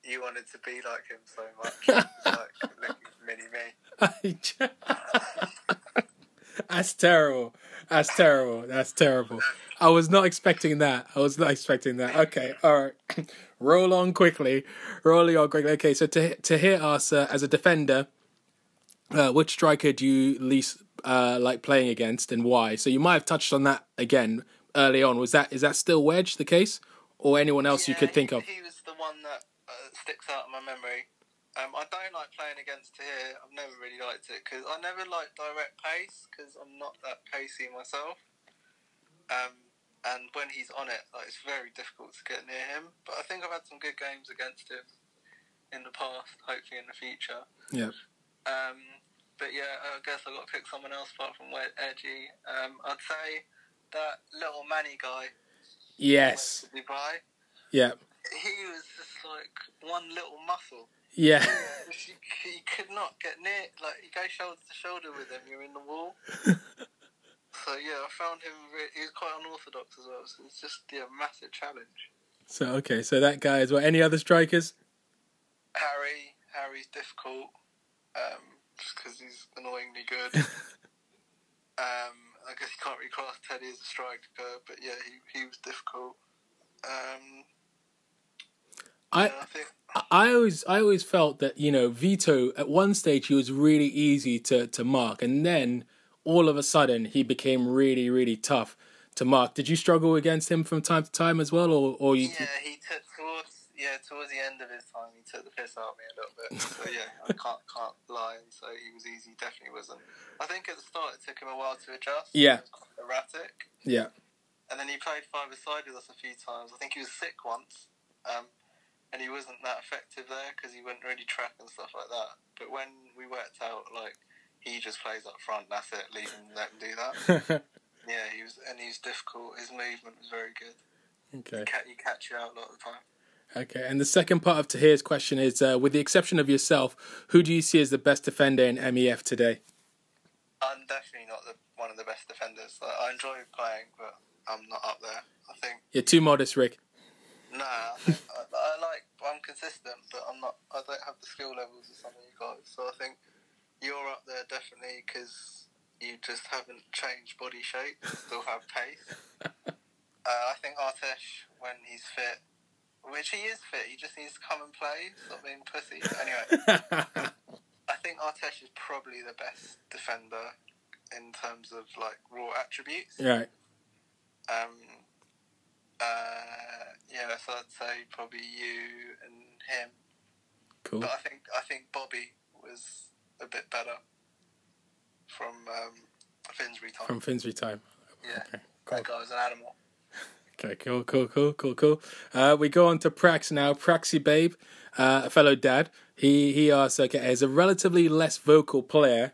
you wanted to be like him so much. Like, look, mini me. That's terrible. That's terrible. I was not expecting that. Okay, all right. Rolling on quickly. Okay, so to hear us as a defender, which striker do you least like playing against and why? So you might have touched on that again early on. Is that still Wedge the case, or anyone else you could think of? He was the one that sticks out in my memory. I don't like playing against Tahir. I've never really liked it because I never like direct pace because I'm not that pacey myself. And when he's on it, like, it's very difficult to get near him. But I think I've had some good games against him in the past, hopefully in the future. Yeah. But yeah, I guess I've got to pick someone else apart from Edgy. I'd say that little Manny guy. Yes. Dubai. Yeah. He was just like one little muscle. Yeah. You could not get near. Like, you go shoulder to shoulder with him, you're in the wall. So yeah, I found him. He was quite unorthodox as well. So it's just a massive challenge. So okay, so that guy as well. Any other strikers? Harry's difficult, just because he's annoyingly good. I guess you can't really class Teddy as a striker, but yeah, he was difficult. I always felt that, you know, Vito at one stage he was really easy to mark, and then all of a sudden he became really, really tough to mark. Did you struggle against him from time to time as well, or you? Yeah, he took towards the end of his time he took the piss out of me a little bit. So yeah, I can't lie. So he was easy, definitely wasn't. I think at the start it took him a while to adjust. Yeah, he was quite erratic. Yeah, and then he played 5-a-side with us a few times. I think he was sick once. And he wasn't that effective there because he wouldn't really track and stuff like that. But when we worked out, like, he just plays up front, that's it, leave him, let him do that. Yeah, he was difficult. His movement was very good. Okay. You catch you out a lot of the time. Okay, and the second part of Tahir's question is, with the exception of yourself, who do you see as the best defender in MEF today? I'm definitely not one of the best defenders. Like, I enjoy playing, but I'm not up there, I think. You're too modest, Rick. Nah, I'm consistent, but I don't have the skill levels of some of you guys, so I think you're up there definitely because you just haven't changed body shape, you still have pace. I think Artesh, when he's fit, which he is fit, he just needs to come and play, stop being pussy. Anyway, I think Artesh is probably the best defender in terms of, like, raw attributes. Right. Yeah, so I'd say probably you and him. Cool. But I think Bobby was a bit better from Finsbury time. From Finsbury time. Yeah. Okay, cool. That guy was an animal. Okay, cool. We go on to Prax now. Praxy Babe, a fellow dad. He asks, okay, as a relatively less vocal player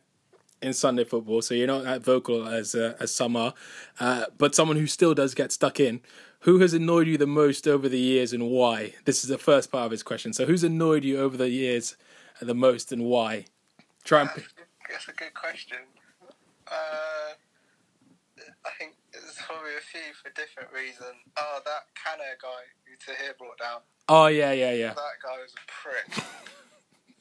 in Sunday football, so you're not that vocal as some are, but someone who still does get stuck in, who has annoyed you the most over the years and why? This is the first part of his question. So who's annoyed you over the years the most and why? That's a good question. I think there's probably a few for different reasons. Oh, that Canner guy who Tahir brought down. Oh, yeah. That guy was a prick.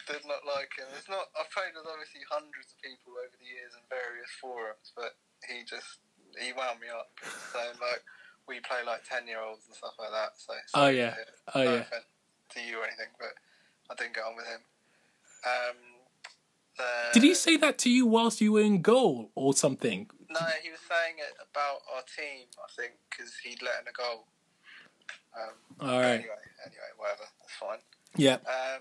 Did not like him. It's not. I've played with obviously hundreds of people over the years in various forums, but he wound me up. So like we play like 10-year-olds and stuff like that. So no offense to you or anything, but I didn't get on with him. Did he say that to you whilst you were in goal or something? No, he was saying it about our team, I think, because he'd let in a goal. All right. Anyway, whatever. That's fine. Yeah. I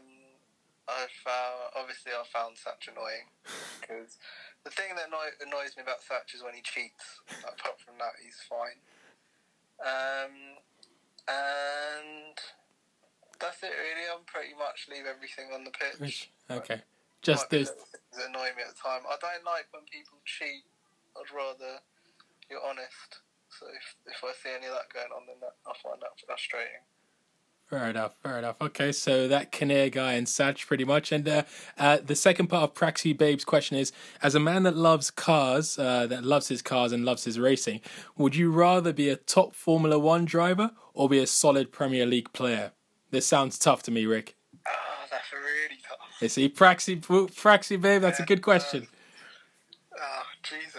found Sach annoying, because the thing that annoys me about Sach is when he cheats. Like, apart from that, he's fine. And that's it, really. I'm pretty much leave everything on the pitch. Okay. Just this. It's annoying me at the time. I don't like when people cheat. I'd rather you're honest. So if I see any of that going on, then I find that frustrating. Fair enough. Okay, so that Kinnear guy and Sach pretty much. And the second part of Praxy Babe's question is, as a man that loves cars, and loves his racing, would you rather be a top Formula 1 driver or be a solid Premier League player? This sounds tough to me, Rick. Oh, that's really tough. You see, Praxy Babe, that's a good question. Oh, Jesus.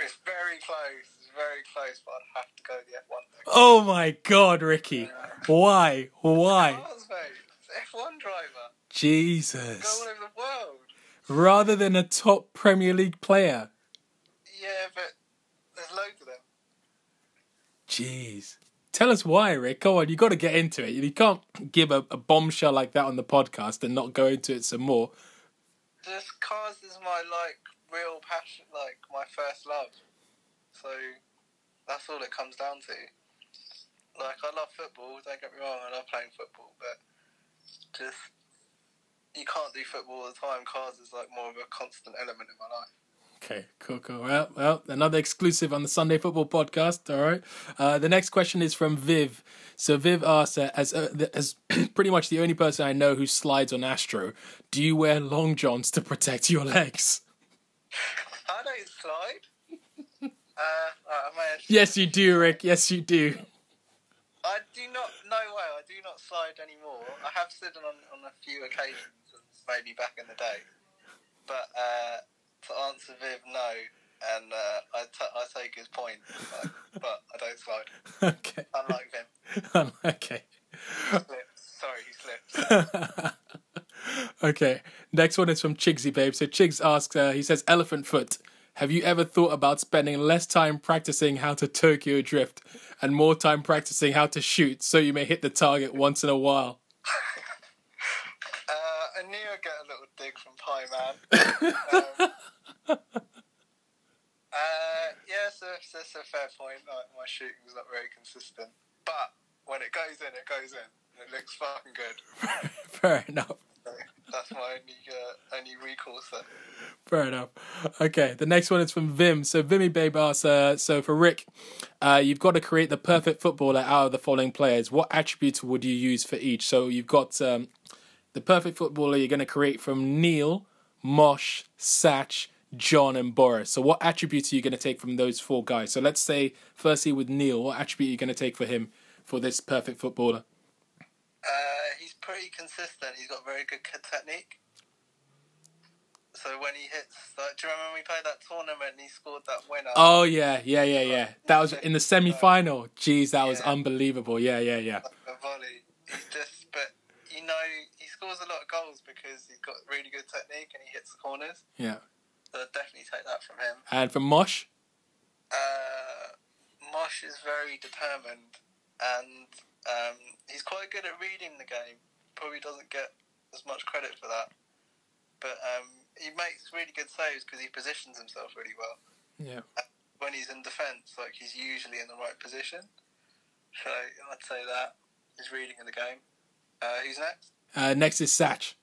It's very close. Very close, but I'd have to go the F1 thing. Oh my God, Ricky! Yeah. Why? Cars, mate. F1 driver. Jesus. Go all over the world. Rather than a top Premier League player. Yeah, but there's loads of them. Jeez. Tell us why, Rick. Go on, you got to get into it. You can't give a bombshell like that on the podcast and not go into it some more. Just cars is my real passion, my first love. So that's all it comes down to. I love football, don't get me wrong, I love playing football, but just, you can't do football all the time. Cars is more of a constant element in my life. Okay, cool. Well, another exclusive on the Sunday Football Podcast, all right. The next question is from Viv. So Viv asks, as pretty much the only person I know who slides on Astro, do you wear long johns to protect your legs? I don't slide. Yes, you do, Rick. Yes, you do. I do not. No way. I do not slide anymore. I have slid on a few occasions, maybe back in the day. But to answer Viv, no, and I take his point, but I don't slide. Okay. Unlike Viv. Okay. He slips. Okay. Next one is from Chigsy Babe. So Chigs asks. He says, "Elephant foot." Have you ever thought about spending less time practicing how to Tokyo drift and more time practicing how to shoot so you may hit the target once in a while? I knew I'd get a little dig from Pie Man. So that's a fair point. My shooting was not very consistent. But when it goes in, it goes in. It looks fucking good. Fair enough. That's my only recourse there. Fair enough. Okay, the next one is from Vim. So Vimmy Babe asks, so for Rick, you've got to create the perfect footballer out of the following players. What attributes would you use for each? So you've got the perfect footballer you're going to create from Neil, Mosh, Sach, John and Boris. So what attributes are you going to take from those four guys? So let's say, firstly with Neil, what attribute are you going to take for him for this perfect footballer? He's pretty consistent. He's got very good technique. So when he hits, do you remember when we played that tournament and he scored that winner? Oh yeah. That was in the semi-final. Jeez, that was unbelievable. Yeah. A volley. But he scores a lot of goals because he's got really good technique and he hits the corners. Yeah. So I'd definitely take that from him. And from Mosh? Mosh is very determined, and he's quite good at reading the game. Probably doesn't get as much credit for that. But he makes really good saves because he positions himself really well. Yeah. When he's in defence, like, he's usually in the right position. So I'd say that. His reading of the game. Who's next? Next is Sach.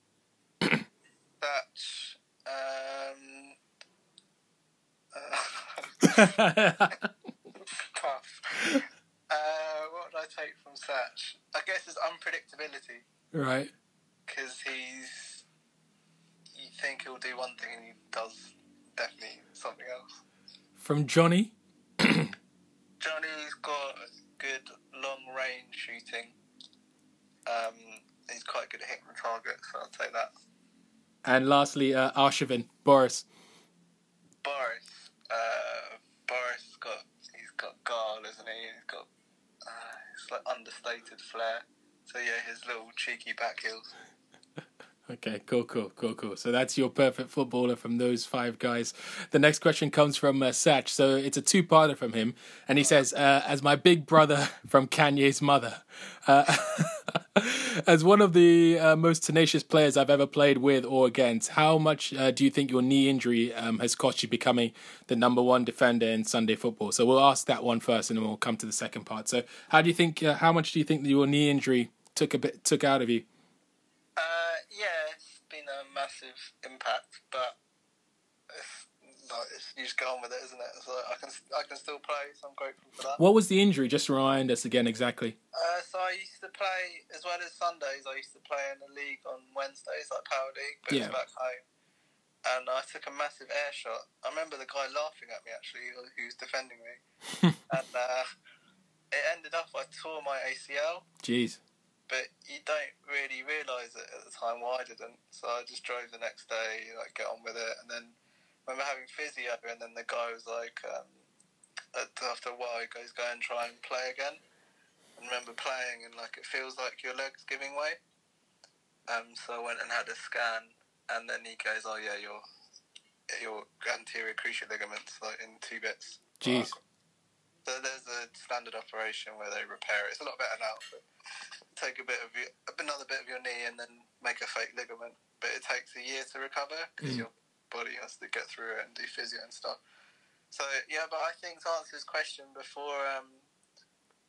Sach. What would I take from Sach? I guess his unpredictability. Right. Because he's... You think he'll do one thing and he does definitely something else. From Johnny? Johnny's got good long-range shooting. He's quite good at hitting the target, so I'll take that. And lastly, Arshavin, Boris. Boris. Boris has got guile, isn't he? He's got it's like understated flair. So yeah, his little cheeky back heels. Okay, cool. So that's your perfect footballer from those five guys. The next question comes from Sach, so it's a two-parter from him, and he says, as my big brother from Kanye's mother, as one of the most tenacious players I've ever played with or against, how much do you think your knee injury has cost you becoming the number one defender in Sunday football? So we'll ask that one first, and then we'll come to the second part. So how do you think? How much do you think that your knee injury took out of you? Yeah, it's been a massive impact, but it's, you just go on with it, isn't it? So I can still play, so I'm grateful for that. What was the injury? Just remind us again exactly. So I used to play, as well as Sundays, I used to play in the league on Wednesdays, like Power League, but yeah. It was back home. And I took a massive air shot. I remember the guy laughing at me, actually, who was defending me. And it ended up, I tore my ACL. Jeez. But you don't really realise it at the time. Well, I didn't. So I just drove the next day, like, get on with it. And then when we're having physio, and then the guy was like, after a while, he goes, go and try and play again. And I remember playing, and like it feels like your leg's giving way. So I went and had a scan, and then he goes, oh yeah, your anterior cruciate ligament's like in two bits. Jeez. So there's a standard operation where they repair it. It's a lot better now, but take another bit of your knee and then make a fake ligament. But it takes a year to recover because your body has to get through it and do physio and stuff. So, yeah, but I think to answer his question before,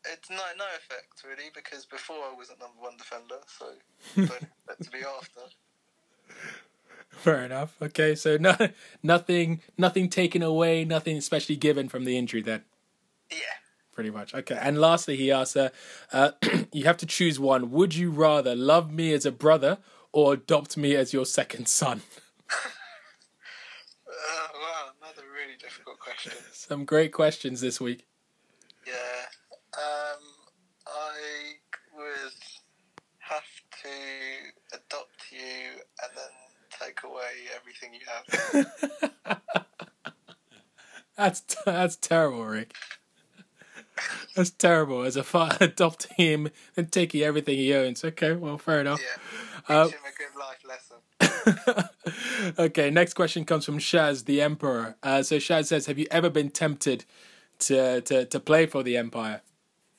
it's no effect, really, because before I wasn't number one defender, so don't expect to be after. Fair enough. Okay, so nothing taken away, nothing especially given from the injury then? Yeah. Pretty much. Okay. And lastly, he asks, you have to choose one. Would you rather love me as a brother or adopt me as your second son? Wow, another really difficult question. Some great questions this week. Yeah. I would have to adopt you and then take away everything you have. That's terrible, Rick. That's terrible. As a father, adopting him and taking everything he owns. Okay, well, fair enough. Yeah, teach him a good life lesson. Okay, next question comes from Shaz, the Emperor. So Shaz says, have you ever been tempted to play for the Empire?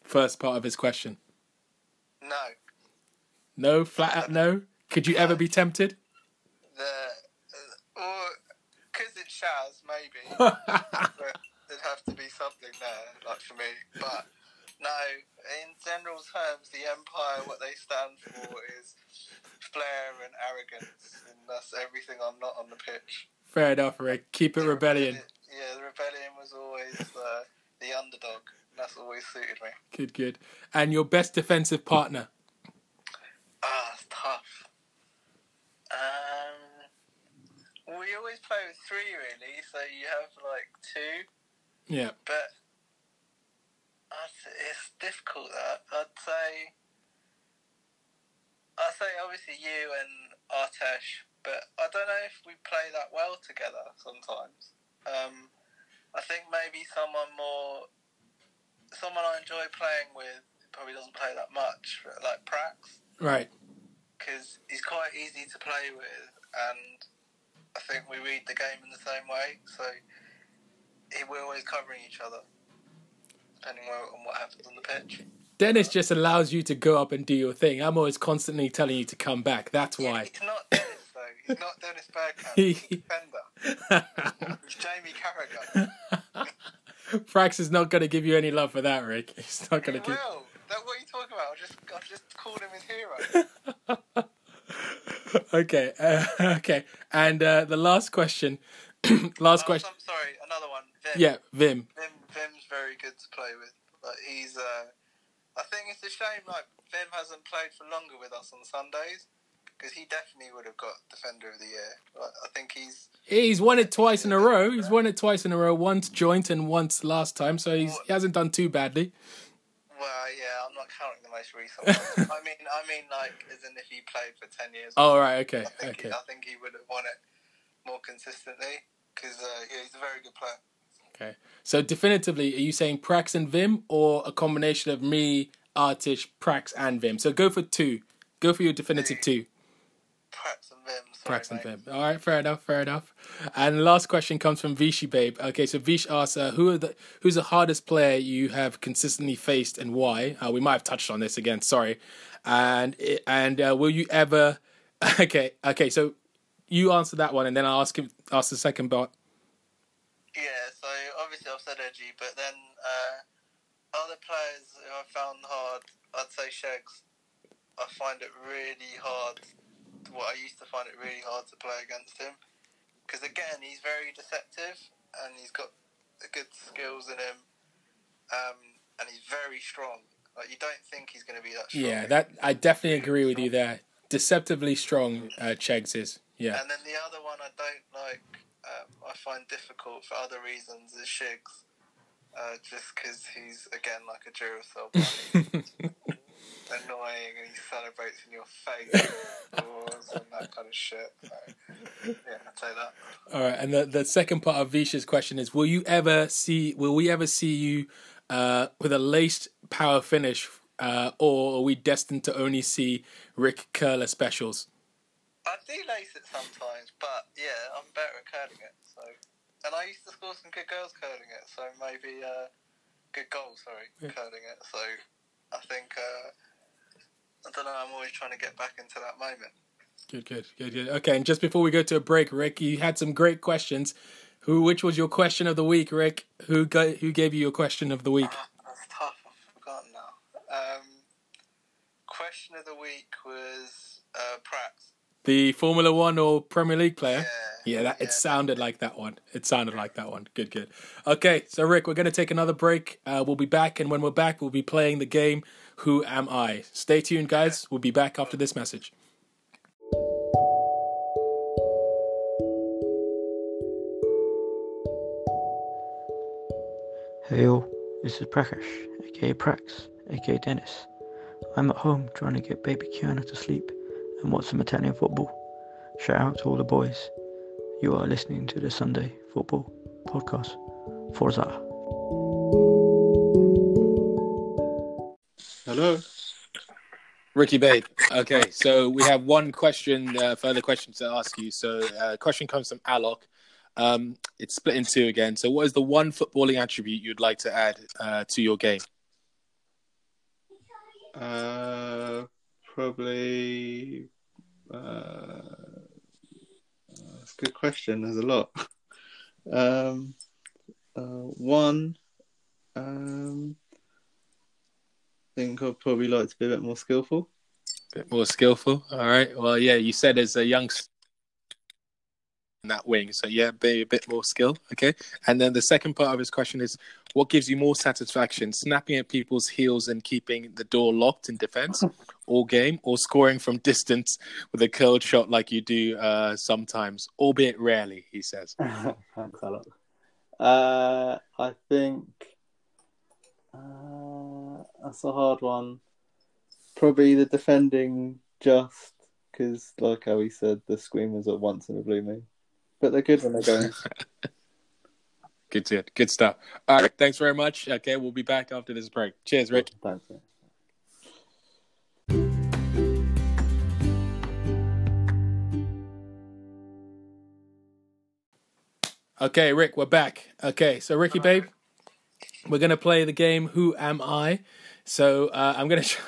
First part of his question. No. No? Flat out no? Could you ever be tempted? Because it's Shaz, maybe. But there'd have to be something there, like, for me. But no, in general terms, the Empire, what they stand for is flair and arrogance, and that's everything I'm not on the pitch. Fair enough, Rick. Keep it rebellion. The rebellion was always the underdog. That's always suited me. Good. And your best defensive partner? It's tough. We always play with three, really, so you have, like, two. Yeah, but it's difficult. I'd say obviously you and Artesh, but I don't know if we play that well together sometimes. I think maybe someone I enjoy playing with probably doesn't play that much, like Prax. Right. Because he's quite easy to play with, and I think we read the game in the same way, so we're always covering each other, depending on what happens on the pitch. Dennis just allows you to go up and do your thing. I'm always constantly telling you to come back. That's why. He's not Dennis, though. He's not Dennis Bergkamp. He's a defender. It's Jamie Carragher. Prax is not going to give you any love for that, Rick. He's not going to give... will. That's what are you talking about? I've just called him his hero. Okay. And the last question. Last question. I'm sorry, another one. Vim. Yeah, Vim's very good to play with. Like, he's... I think it's a shame, like, Vim hasn't played for longer with us on Sundays, because he definitely would have got Defender of the Year. Like, I think he's won it twice in a row. He's won it twice in a row. Once joint and once last time. So he hasn't done too badly. Well, yeah, I'm not counting the most recent one. I mean, like, as in if he played for 10 years. Oh, right, okay. I think he would have won it more consistently because he's a very good player. Okay, so definitively, are you saying Prax and Vim, or a combination of me, Artish, Prax and Vim? So go for two. Go for your definitive two. Prax and Vim. Sorry, Prax and Vim. All right, fair enough. And last question comes from Vishy Babe. Okay, so Vish asks, who's the hardest player you have consistently faced and why? We might have touched on this again. Sorry. And will you ever? Okay. So you answer that one, and then I'll ask the second part. Yeah, so obviously I've said Edgy, but then other players who I found hard, I'd say Shags. I find it really hard. Well, I used to find it really hard to play against him. Because again, he's very deceptive and he's got good skills in him. And he's very strong. Like, you don't think he's going to be that strong. Yeah, that I definitely agree with you there. Deceptively strong, Shags is. Yeah. And then the other one I don't like... I find difficult for other reasons is Shiggs, just because he's again like a Duracell bunny, annoying, and he celebrates in your face and that kind of shit. So, yeah, I'd say that. All right, and the second part of Visha's question is: Will we ever see you with a laced power finish, or are we destined to only see Rick Curler specials? I do lace it sometimes, but yeah, I'm better at curling it. So, and I used to score some good goals curling it. So maybe curling it. So I think I don't know. I'm always trying to get back into that moment. Good. Okay, and just before we go to a break, Rick, you had some great questions. Which was your question of the week, Rick? Who gave you your question of the week? That's tough. I've forgotten now. Question of the week was Prax. The Formula One or Premier League player? Yeah, it sounded like that one. Good. Okay, so Rick, we're going to take another break. We'll be back, and when we're back, we'll be playing the game Who Am I? Stay tuned, guys. We'll be back after this message. Hey all, this is Prakash, aka Prax, aka Dennis. I'm at home trying to get baby Kiana to sleep and watch some Italian football. Shout out to all the boys. You are listening to the Sunday Football Podcast. Forza. Hello. Ricky Babe. Okay, so we have one question, further question to ask you. So question comes from Alok. It's split in two again. So what is the one footballing attribute you'd like to add to your game? Probably, that's a good question. There's a lot. I think I'd probably like to be a bit more skillful. All right. Well, yeah, you said as a youngster in that wing, so yeah, be a bit more skill. Okay. And then the second part of his question is, what gives you more satisfaction, snapping at people's heels and keeping the door locked in defence all game, or scoring from distance with a curled shot like you do sometimes, albeit rarely, he says. Thanks a lot. I think that's a hard one. Probably the defending, just because, like how he said, the screamers are once in a blue moon. But they're good when they're going. Good stuff. All right, thanks very much. Okay, we'll be back after this break. Cheers, Rick. Thanks. Okay, Rick, we're back. Okay, so Ricky Babe, we're going to play the game Who Am I? So I'm going to try...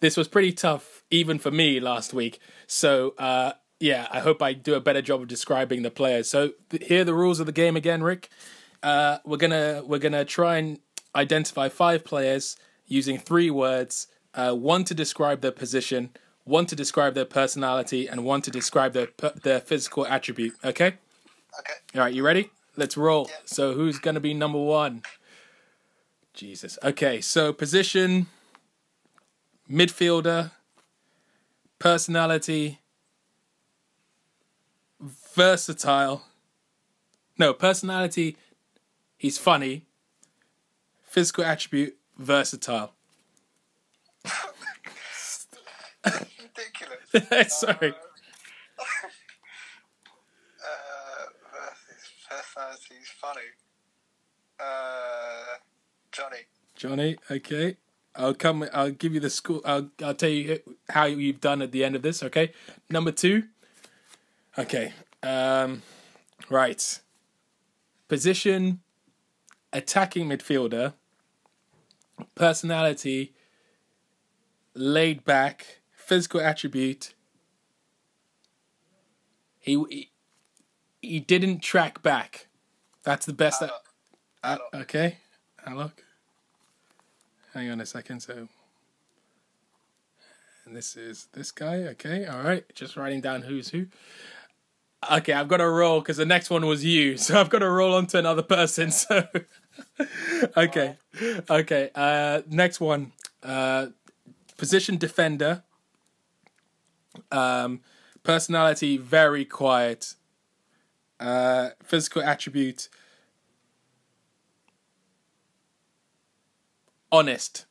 This was pretty tough even for me last week. So yeah, I hope I do a better job of describing the players. So here are the rules of the game again, Rick. We're gonna try and identify five players using three words, one to describe their position, one to describe their personality, and one to describe their physical attribute. Okay? Okay. All right, you ready? Let's roll. Yeah. So who's going to be number one? Jesus. Okay, so position, midfielder, personality, versatile. No, personality, he's funny. Physical attribute, versatile. Ridiculous. Sorry. Personality, he's funny. Johnny. Johnny, okay. I'll give you the score. I'll tell you how you've done at the end of this, okay? Number two. Okay. Right. Position, attacking midfielder. Personality, laid back. Physical attribute, he didn't track back. That's the best. Okay. Alok. Hang on a second. So, and this is this guy. Okay. All right. Just writing down who's who. Okay, I've got to roll because the next one was you, so I've got to roll onto another person. So, okay. Next one. Position defender. Personality very quiet. Physical attribute honest,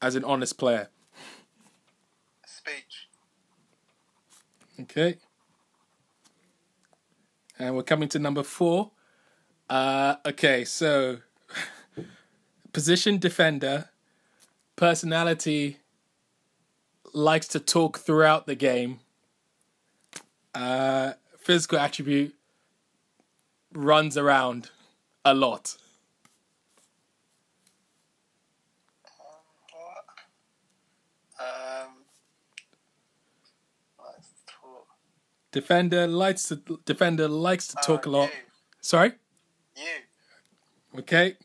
as an honest player. Speech. Okay. And we're coming to number four. Okay, so position defender, personality likes to talk throughout the game. Physical attribute runs around a lot. Defender likes to talk a lot. You. Sorry? You. Okay.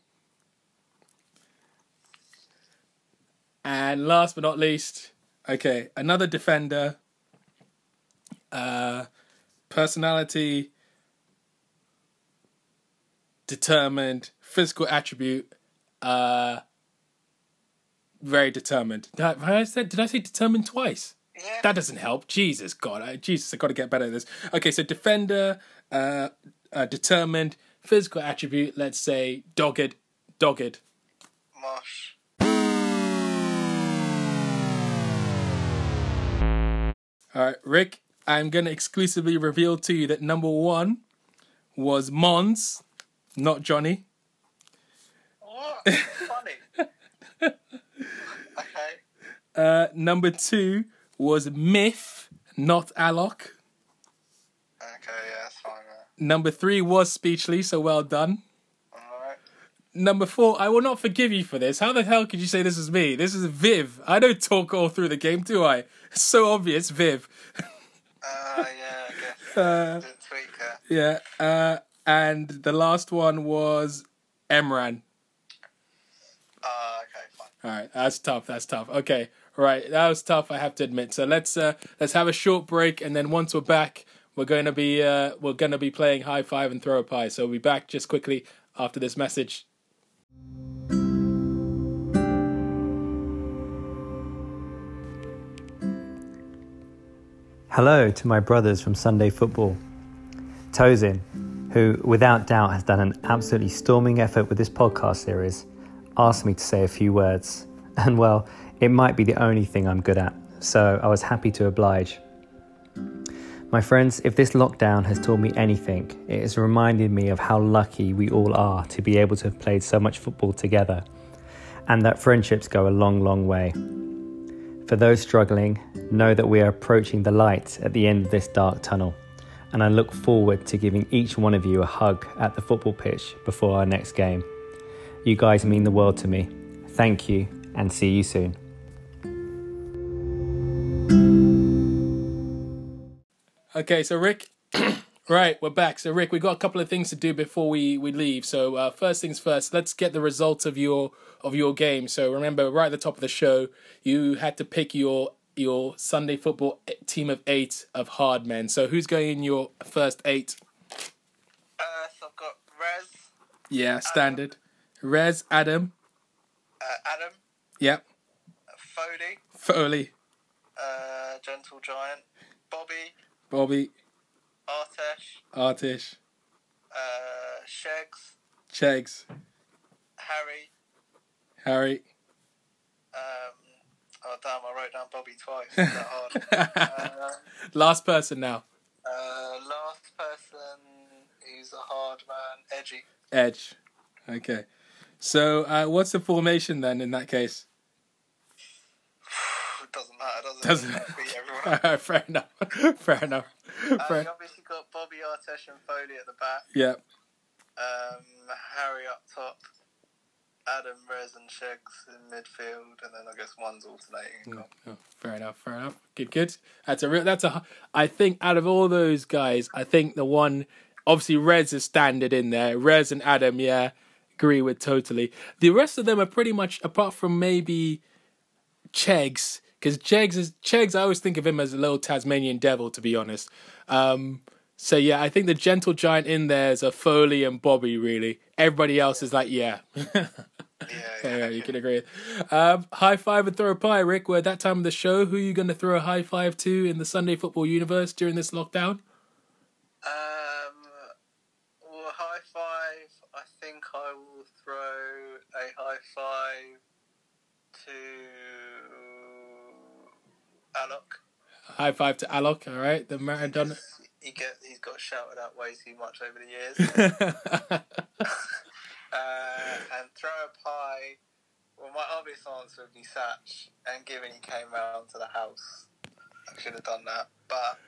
And last but not least, okay, another defender. Personality, determined. Physical attribute, very determined. Did I say determined twice? Yeah. That doesn't help. Jesus God, I've got to get better at this. Okay, so defender, determined, physical attribute. Let's say dogged. Mosh. All right, Rick. I'm going to exclusively reveal to you that number one was Mons, not Johnny. What? That's funny. Okay. Number two was Myth, not Alok. Okay, yeah, that's fine. Number three was Speechly, so well done. All right. Number four, I will not forgive you for this. How the hell could you say this is me? This is Viv. I don't talk all through the game, do I? It's so obvious, Viv. Yeah, I guess. Yeah, and the last one was Emran. Okay, fine. All right, that's tough. Okay, right, that was tough, I have to admit. So let's have a short break, and then once we're back, we're going to be playing High Five and Throw a Pie. So we'll be back just quickly after this message. Hello to my brothers from Sunday Football. Tozin, who without doubt has done an absolutely storming effort with this podcast series, asked me to say a few words. And well, it might be the only thing I'm good at, so I was happy to oblige. My friends, if this lockdown has taught me anything, it has reminded me of how lucky we all are to be able to have played so much football together, and that friendships go a long, long way. For those struggling, know that we are approaching the light at the end of this dark tunnel, and I look forward to giving each one of you a hug at the football pitch before our next game. You guys mean the world to me. Thank you, and see you soon. Okay, so Rick, right, we're back. So Rick, we've got a couple of things to do before we leave. So first things first, let's get the results of your game. So remember, right at the top of the show, you had to pick your Sunday football team of 8 of hard men. So who's going in your first 8? So I've got Rez. Yeah, standard. Adam. Rez, Adam. Adam. Yep. Foley. Gentle Giant. Bobby. Artish. Chegs. Harry. Oh damn! I wrote down Bobby twice. That hard. Last person now. Last person is a hard man, Edgy. Edge. Okay. So, what's the formation then? In that case, it doesn't matter. Doesn't matter. Beat everyone. All right, fair enough. You obviously got Bobby, Artesh, and Foley at the back. Yep. Harry up top. Adam, Rez and Sheggs in midfield, and then I guess one's alternating. Oh, fair enough. Good. I think out of all those guys, I think the one, obviously Rez is standard in there. Rez and Adam, yeah, agree with totally. The rest of them are pretty much, apart from maybe Cheggs, because Cheggs, I always think of him as a little Tasmanian devil, to be honest. So yeah, I think the gentle giant in there is a Foley and Bobby, really. Everybody else is like, yeah. Yeah, you can agree. High five and throw a pie, Rick. We're at that time of the show. Who are you going to throw a high five to in the Sunday football universe during this lockdown? Well, high five, I think I will throw a high five to Alok. High five to Alok, all right. The Maradona... He's got shouted at way too much over the years. And throw a pie. Well, my obvious answer would be Sach. And given he came round to the house, I should have done that. But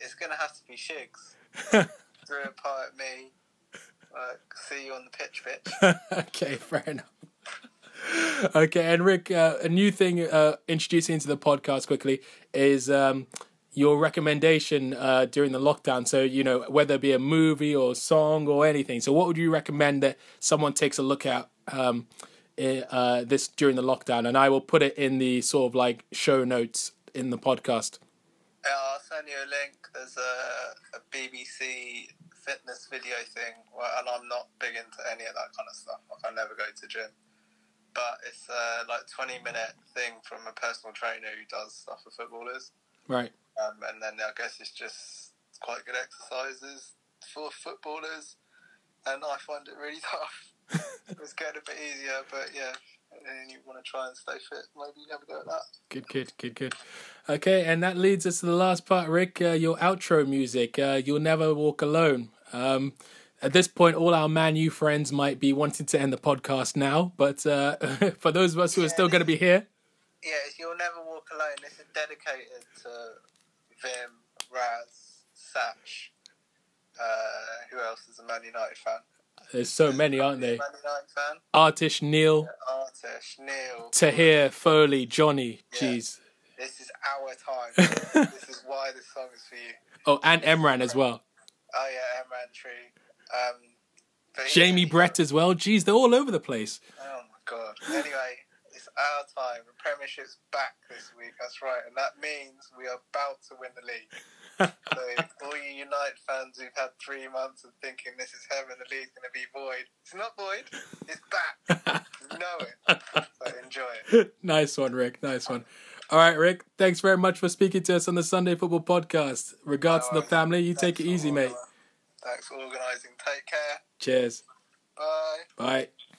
it's going to have to be Shiggs. Threw a pie at me. See you on the pitch, bitch. Okay, fair enough. Okay, and Rick, a new thing introducing into the podcast quickly is... your recommendation during the lockdown. So, you know, whether it be a movie or a song or anything. So what would you recommend that someone takes a look at this during the lockdown? And I will put it in the sort of like show notes in the podcast. I'll send you a link. There's a BBC fitness video thing. And I'm not big into any of that kind of stuff. Like, I never go to gym. But it's like 20-minute thing from a personal trainer who does stuff for footballers. Right. And then I guess it's just quite good exercises for footballers, and I find it really tough. It's getting a bit easier, but yeah, and you want to try and stay fit. Maybe you never go at that. Good. Okay, and that leads us to the last part, Rick. Your outro music. You'll never walk alone. At this point, all our Man U friends might be wanting to end the podcast now, but for those of us who are still going to be here. Yeah, it's You'll Never Walk Alone. This is dedicated to Vim, Raz, Sach. Who else is a Man United fan? There's so many, aren't they? Man United fan. Artish, Neil. Yeah, Tahir, Foley, Johnny. Yeah. Jeez. This is our time. This is why this song is for you. Oh, and Emran as well. Oh, yeah, Emran Tree. Jamie Brett as well. Jeez, they're all over the place. Oh, my God. Anyway... our time. The Premiership's back this week, that's right, and that means we are about to win the league. So all you United fans who've had 3 months of thinking this is heaven, the league's going to be void. It's not void, it's back. You know it. So enjoy it. Nice one, Rick. Nice one. All right, Rick, thanks very much for speaking to us on the Sunday Football Podcast. Regards to the family, you take it easy, mate. Thanks for organising. Take care. Cheers. Bye.